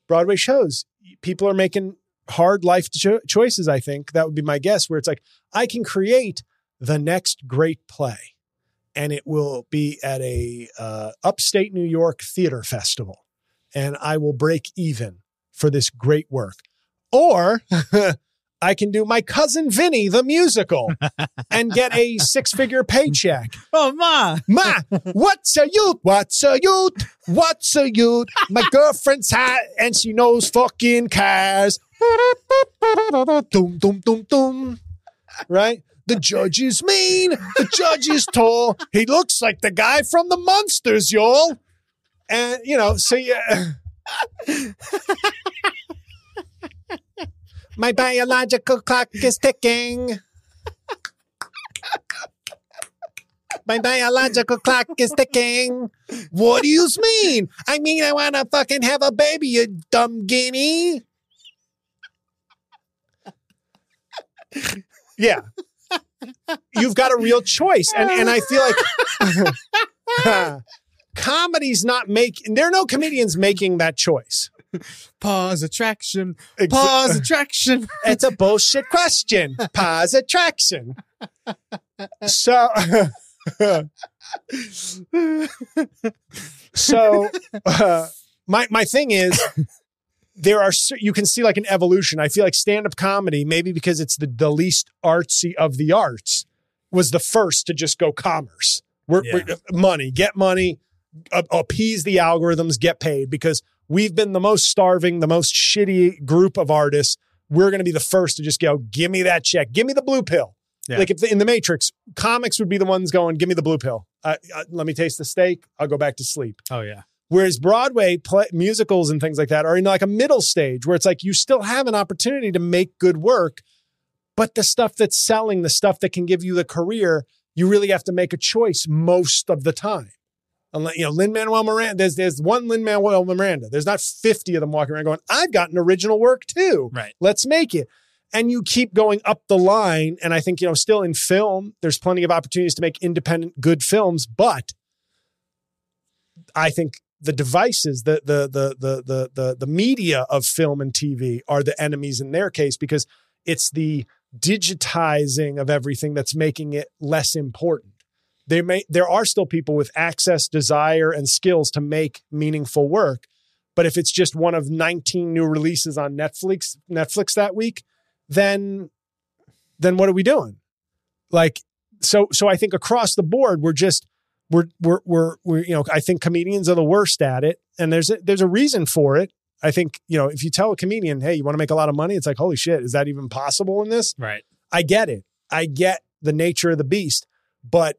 Broadway shows, people are making hard life choices, I think. That would be my guess, where it's like, I can create the next great play and it will be at a upstate New York theater festival and I will break even for this great work. Or... I can do My Cousin Vinny, the musical, and get a 6-figure paycheck. Oh, Ma, what's a youth? What's a youth? What's a youth? My girlfriend's hot and she knows fucking cars. Doom, doom, doom, doom. Right? The judge is mean. The judge is tall. He looks like the guy from the Munsters, y'all. And, you know, so yeah. My biological clock is ticking. My biological clock is ticking. What do you mean? I mean, I want to fucking have a baby, you dumb guinea. Yeah. You've got a real choice. And I feel like there are no comedians making that choice. Pause attraction. Pause attraction. It's a bullshit question. Pause attraction. So So my thing is, there are, you can see like an evolution. I feel like stand-up comedy, maybe because it's the least artsy of the arts, was the first to just go commerce. Get money, appease the algorithms, get paid, because we've been the most starving, the most shitty group of artists. We're going to be the first to just go, give me that check. Give me the blue pill. Yeah. Like if in the Matrix, comics would be the ones going, give me the blue pill. Let me taste the steak. I'll go back to sleep. Oh, yeah. Whereas Broadway musicals and things like that are in like a middle stage where it's like you still have an opportunity to make good work, but the stuff that's selling, the stuff that can give you the career, you really have to make a choice most of the time. Unless, you know, Lin-Manuel Miranda, there's one Lin-Manuel Miranda. There's not 50 of them walking around going, I've got an original work too. Right. Let's make it. And you keep going up the line. And I think, you know, still in film, there's plenty of opportunities to make independent, good films. But I think the devices, the media of film and TV are the enemies in their case, because it's the digitizing of everything that's making it less important. There are still people with access, desire, and skills to make meaningful work. But if it's just one of 19 new releases on Netflix that week, then what are we doing? Like, so I think across the board, we're I think comedians are the worst at it. And there's a reason for it. I think, you know, if you tell a comedian, hey, you want to make a lot of money? It's like, holy shit, is that even possible in this? Right. I get it. I get the nature of the beast, but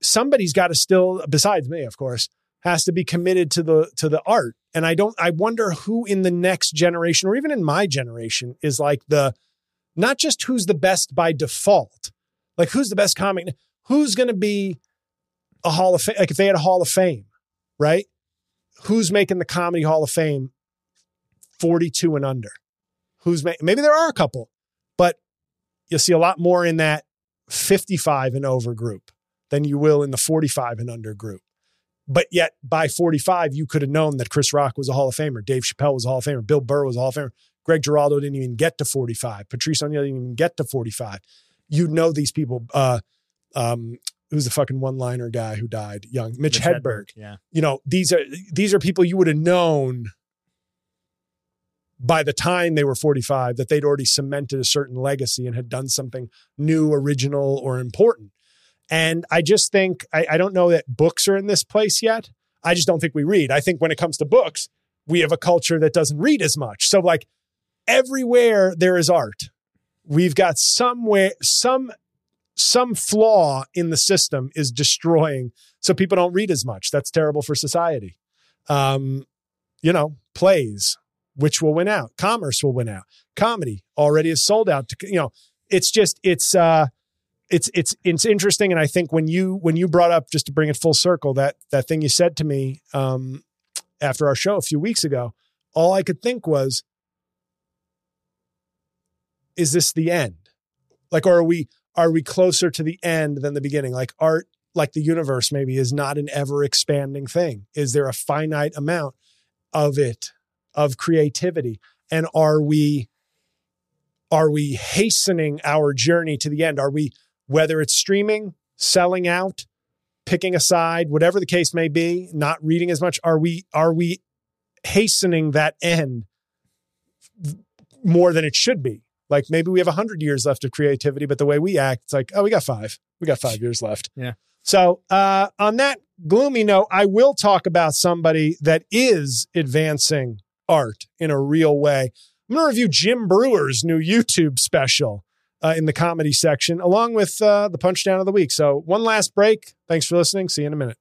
somebody's got to still, besides me, of course, has to be committed to the art. And I wonder who in the next generation, or even in my generation, is like not just who's the best by default, like who's the best comic, who's going to be a Hall of Fame, like if they had a Hall of Fame, right? Who's making the Comedy Hall of Fame 42 and under? Maybe there are a couple, but you'll see a lot more in that 55 and over group than you will in the 45 and under group. But yet by 45, you could have known that Chris Rock was a Hall of Famer. Dave Chappelle was a Hall of Famer. Bill Burr was a Hall of Famer. Greg Giraldo didn't even get to 45. Patrice O'Neill didn't even get to 45. You know these people. Who's the fucking one-liner guy who died young? Mitch Hedberg. Yeah. You know, these are people you would have known by the time they were 45 that they'd already cemented a certain legacy and had done something new, original, or important. And I just think, I don't know that books are in this place yet. I just don't think we read. I think when it comes to books, we have a culture that doesn't read as much. So like everywhere there is art, we've got some flaw in the system is destroying. So people don't read as much. That's terrible for society. You know, plays, which will win out. Commerce will win out. Comedy already is sold out. It's interesting. And I think when you brought up, just to bring it full circle, that thing you said to me after our show a few weeks ago, all I could think was, is this the end? Like, are we closer to the end than the beginning? Like art, like the universe maybe, is not an ever expanding thing. Is there a finite amount of it, of creativity? And are we hastening our journey to the end? Are we, whether it's streaming, selling out, picking a side, whatever the case may be, not reading as much, are we hastening that end more than it should be? Like maybe we have 100 years left of creativity, but the way we act, it's like, oh, we got 5. We got 5 years left. Yeah. So on that gloomy note, I will talk about somebody that is advancing art in a real way. I'm going to review Jim Brewer's new YouTube special in the comedy section, along with the Punchdown of the Week. So one last break. Thanks for listening. See you in a minute.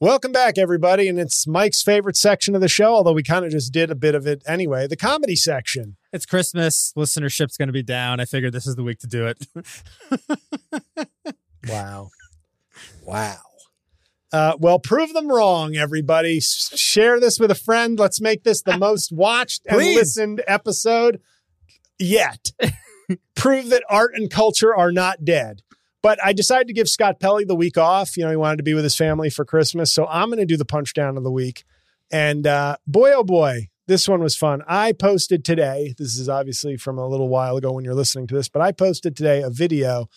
Welcome back, everybody. And it's Mike's favorite section of the show, although we kind of just did a bit of it anyway, the comedy section. It's Christmas. Listenership's going to be down. I figured this is the week to do it. Wow. Well, prove them wrong, everybody. Share this with a friend. Let's make this the most watched and listened episode yet. Prove that art and culture are not dead. But I decided to give Scott Pelley the week off. You know, he wanted to be with his family for Christmas. So I'm going to do the Punchdown of the Week. And boy, oh boy, This one was fun. I posted today, this is obviously from a little while ago when you're listening to this, but I posted today a video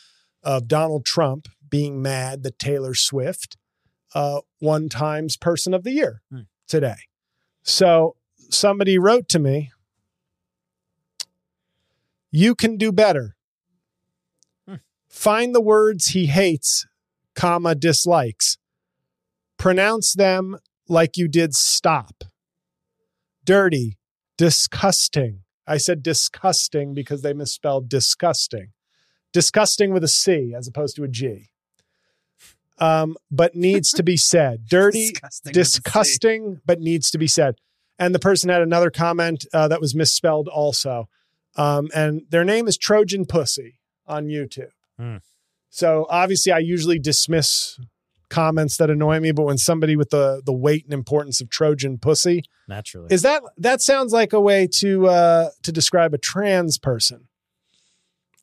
of Donald Trump being mad that Taylor Swift won Times Person of the Year today. So somebody wrote to me, you can do better. Find the words he hates, comma, dislikes. Pronounce them like you did stop. Dirty, disgusting. I said disgusting because they misspelled disgusting. Disgusting with a C as opposed to a G. But needs to be said. Dirty, disgusting, but needs to be said. And the person had another comment that was misspelled also. And their name is Trojan Pussy on YouTube. So obviously I usually dismiss comments that annoy me, but when somebody with the weight and importance of Trojan Pussy, naturally, is that sounds like a way to describe a trans person.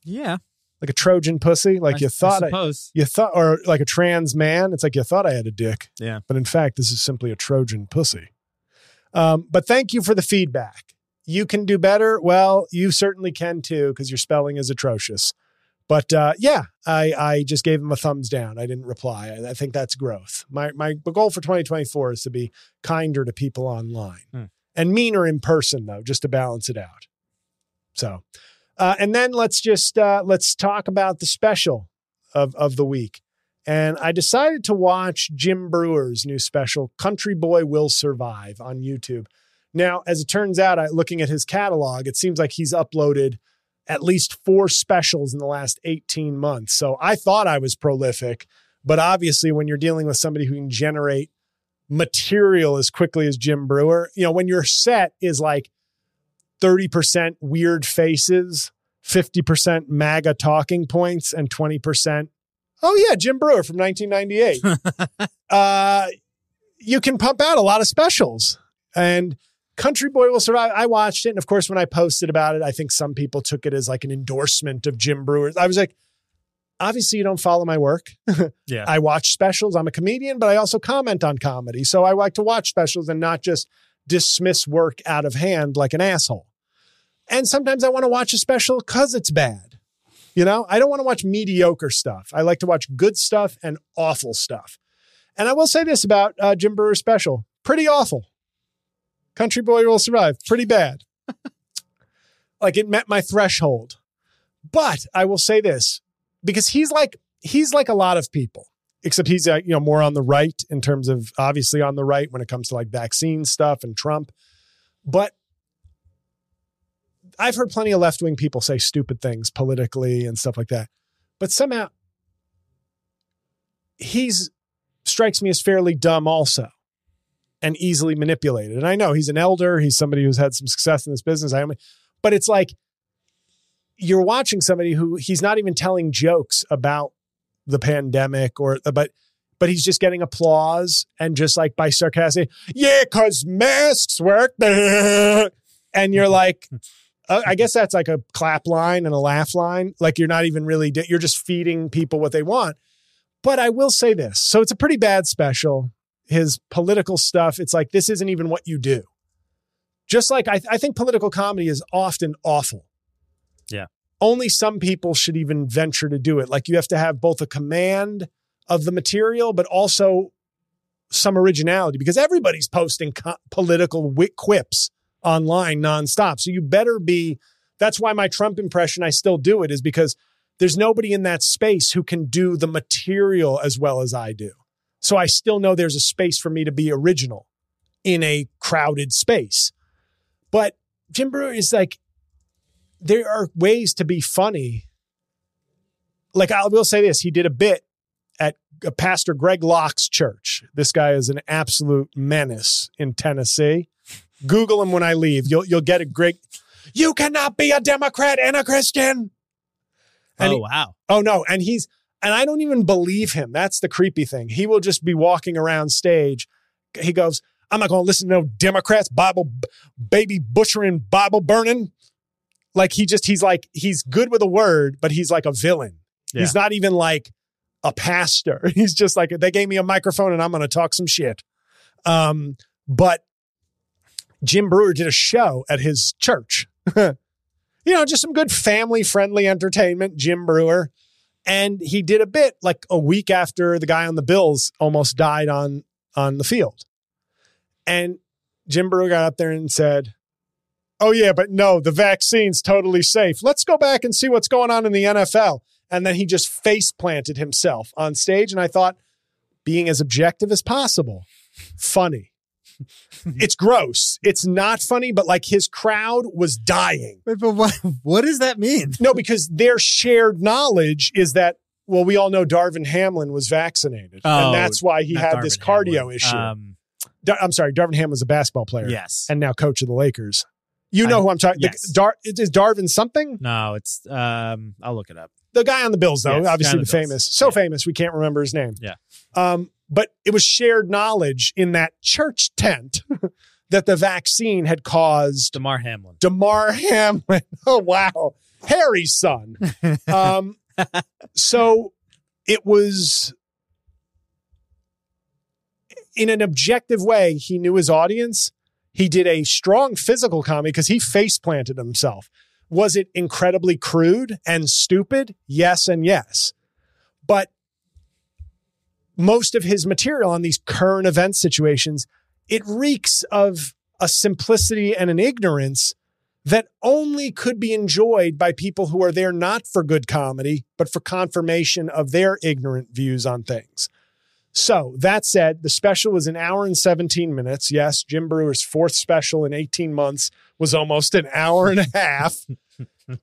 Yeah. Like a Trojan Pussy. Like you thought, or like a trans man. It's like, you thought I had a dick. Yeah. But in fact, this is simply a Trojan Pussy. But thank you for the feedback. You can do better. Well, you certainly can too, because your spelling is atrocious. But yeah, I just gave him a thumbs down. I didn't reply. I think that's growth. My goal for 2024 is to be kinder to people online and meaner in person, though, just to balance it out. So, and then let's talk about the special of the week. And I decided to watch Jim Brewer's new special, Country Boy Will Survive, on YouTube. Now, as it turns out, looking at his catalog, it seems like he's uploaded at least 4 specials in the last 18 months. So I thought I was prolific, but obviously when you're dealing with somebody who can generate material as quickly as Jim Brewer, you know, when your set is like 30% weird faces, 50% MAGA talking points, and 20%, oh yeah, Jim Brewer from 1998, you can pump out a lot of specials. And Country Boy Will Survive, I watched it. And of course, when I posted about it, I think some people took it as like an endorsement of Jim Brewer. I was like, obviously you don't follow my work. Yeah. I watch specials. I'm a comedian, but I also comment on comedy. So I like to watch specials and not just dismiss work out of hand like an asshole. And sometimes I want to watch a special because it's bad. You know, I don't want to watch mediocre stuff. I like to watch good stuff and awful stuff. And I will say this about Jim Brewer's special. Pretty awful. Country Boy Will Survive. Pretty bad. Like, it met my threshold. But I will say this, because he's like a lot of people, except he's, you know, more on the right in terms of, obviously on the right when it comes to like vaccine stuff and Trump. But I've heard plenty of left-wing people say stupid things politically and stuff like that. But somehow he's strikes me as fairly dumb also. And easily manipulated. And I know he's an elder. He's somebody who's had some success in this business. But it's like you're watching somebody who he's not even telling jokes about the pandemic or but he's just getting applause and just like by sarcasm, yeah, because masks work. And you're like, I guess that's like a clap line and a laugh line. Like you're not even really, you're just feeding people what they want. But I will say this. So it's a pretty bad special. His political stuff, it's like, this isn't even what you do. Just like, I think political comedy is often awful. Yeah. Only some people should even venture to do it. Like, you have to have both a command of the material, but also some originality, because everybody's posting political quips online nonstop. So you better be, that's why my Trump impression, I still do it, is because there's nobody in that space who can do the material as well as I do. So I still know there's a space for me to be original in a crowded space. But Jim Brewer is like, there are ways to be funny. Like, I will say this. He did a bit at Pastor Greg Locke's church. This guy is an absolute menace in Tennessee. Google him when I leave. You'll get a great, you cannot be a Democrat and a Christian. And wow. Oh, no. And he's, and I don't even believe him. That's the creepy thing. He will just be walking around stage. He goes, I'm not going to listen to no Democrats, Bible, baby butchering, Bible burning. Like he's like, he's good with a word, but he's like a villain. Yeah. He's not even like a pastor. He's just like, they gave me a microphone and I'm going to talk some shit. But Jim Brewer did a show at his church. You know, just some good family-friendly entertainment, Jim Brewer. And he did a bit like a week after the guy on the Bills almost died on the field. And Jim Brewer got up there and said, oh, yeah, but no, the vaccine's totally safe. Let's go back and see what's going on in the NFL. And then he just face-planted himself on stage. And I thought, being as objective as possible, funny. It's gross. It's not funny, but like his crowd was dying. Wait, but what does that mean? No, because their shared knowledge is that, well, we all know Darvin Hamlin was vaccinated. Oh, and that's why he had this cardio issue. I'm sorry, Darvin Hamlin's a basketball player. Yes. And now coach of the Lakers. You know who I'm talking about. Yes. Is Darvin something? No, it's, I'll look it up. The guy on the Bills, though, yes, obviously famous, we can't remember his name. Yeah. But it was shared knowledge in that church tent that the vaccine had caused DeMar Hamlin. Oh, wow. Harry's son. So it was, in an objective way, he knew his audience. He did a strong physical comedy because he face planted himself. Was it incredibly crude and stupid? Yes and yes. But most of his material on these current event situations, it reeks of a simplicity and an ignorance that only could be enjoyed by people who are there not for good comedy, but for confirmation of their ignorant views on things. So that said, the special was an hour and 17 minutes. Yes, Jim Brewer's fourth special in 18 months was almost an hour and a half.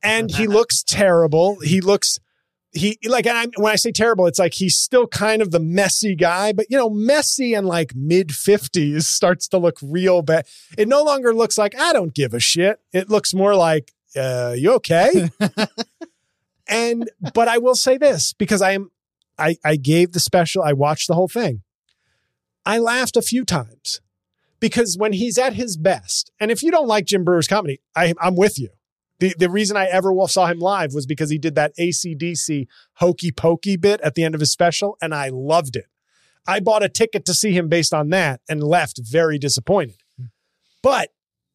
And he looks terrible. When I say terrible, it's like he's still kind of the messy guy. But, you know, messy and like mid-50s starts to look real bad. It no longer looks like, I don't give a shit. It looks more like, you okay? But I will say this, because I gave the special, I watched the whole thing. I laughed a few times because when he's at his best, and if you don't like Jim Brewer's comedy, I'm with you. The reason I ever saw him live was because he did that AC/DC hokey pokey bit at the end of his special, and I loved it. I bought a ticket to see him based on that and left very disappointed. But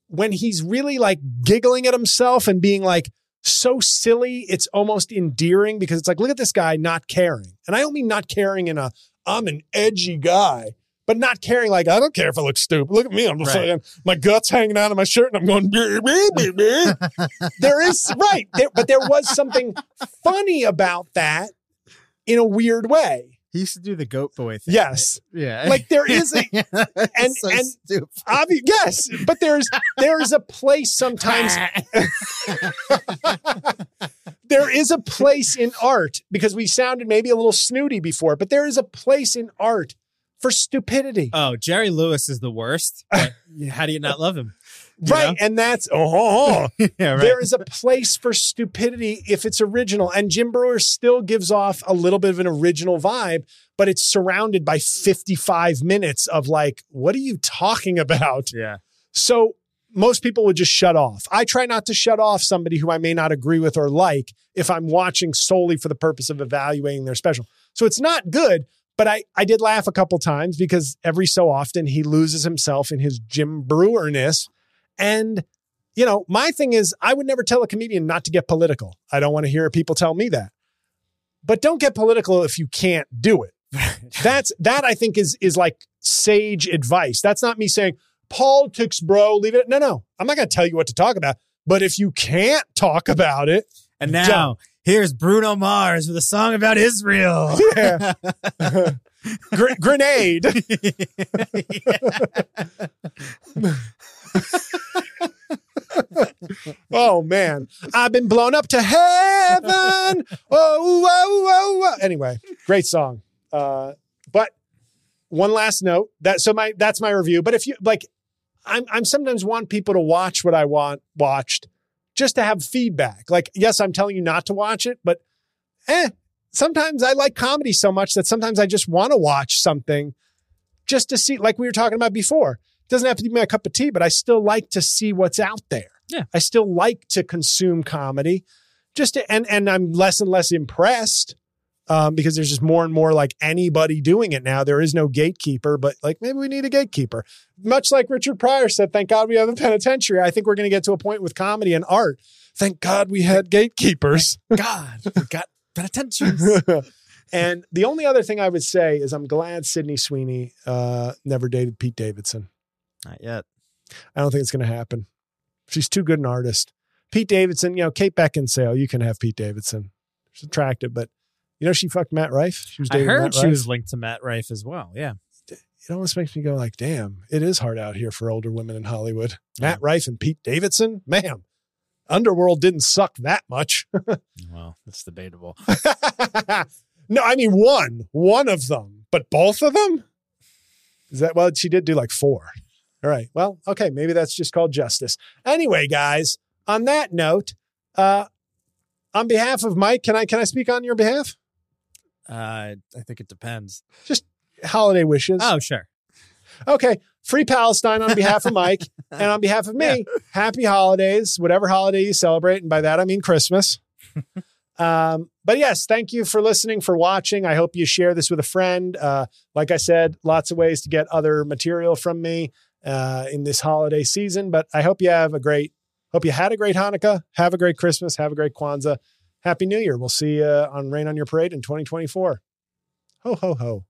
when he's really like giggling at himself and being like, so silly, it's almost endearing because it's like, look at this guy not caring. And I don't mean not caring in a, I'm an edgy guy, but not caring like, I don't care if I look stupid. Look at me. I'm just like, my guts hanging out of my shirt and I'm going, but there was something funny about that in a weird way. He used to do the goat boy thing. Yes. Right? Yeah. Like there is a, stupid. Yes, but there is a place sometimes. There is a place in art, because we sounded maybe a little snooty before, but there is a place in art for stupidity. Oh, Jerry Lewis is the worst. But how do you not love him? Right. You know? And that's, yeah, right. There is a place for stupidity if it's original. And Jim Brewer still gives off a little bit of an original vibe, but it's surrounded by 55 minutes of like, what are you talking about? Yeah. So most people would just shut off. I try not to shut off somebody who I may not agree with or like if I'm watching solely for the purpose of evaluating their special. So it's not good. But I did laugh a couple times because every so often he loses himself in his Jim Brewer-ness. And, you know, my thing is, I would never tell a comedian not to get political. I don't want to hear people tell me that. But don't get political if you can't do it. That I think is like sage advice. That's not me saying, politics, bro, leave it. No. I'm not going to tell you what to talk about. But if you can't talk about it. And now here's Bruno Mars with a song about Israel. Yeah. Grenade. Oh man, I've been blown up to heaven. Oh. Anyway, great song. But one last note. That's my review. But if you like, I'm sometimes want people to watch what I watched just to have feedback. Like, yes, I'm telling you not to watch it, but sometimes I like comedy so much that sometimes I just want to watch something just to see, like we were talking about before. It doesn't have to be my cup of tea, but I still like to see what's out there. Yeah. I still like to consume comedy just to, and I'm less and less impressed because there's just more and more like anybody doing it now. There is no gatekeeper, but like maybe we need a gatekeeper. Much like Richard Pryor said, thank God we have a penitentiary. I think we're going to get to a point with comedy and art. Thank God we had gatekeepers. Thank God, we got penitentiaries. And the only other thing I would say is I'm glad Sydney Sweeney never dated Pete Davidson. Not yet. I don't think it's going to happen. She's too good an artist. Pete Davidson, you know, Kate Beckinsale, you can have Pete Davidson. She's attractive, but you know, she fucked Matt Rife. She was dating Matt Rife. I heard she was linked to Matt Rife as well. Yeah. It almost makes me go like, damn, it is hard out here for older women in Hollywood. Yeah. Matt Rife and Pete Davidson, ma'am. Underworld didn't suck that much. Well, that's debatable. No, I mean, one of them, but both of them? Is that, well, she did do like four. All right. Well, okay. Maybe that's just called justice. Anyway, guys, on that note, on behalf of Mike, can I speak on your behalf? I think it depends. Just holiday wishes. Oh, sure. Okay. Free Palestine on behalf of Mike and on behalf of me. Yeah. Happy holidays, whatever holiday you celebrate. And by that, I mean Christmas. But yes, thank you for listening, for watching. I hope you share this with a friend. Like I said, lots of ways to get other material from me in this holiday season, but I hope you have a great, hope you had a great Hanukkah, have a great Christmas, have a great Kwanzaa. Happy New Year. We'll see you on Rain on Your Parade in 2024. Ho, ho, ho.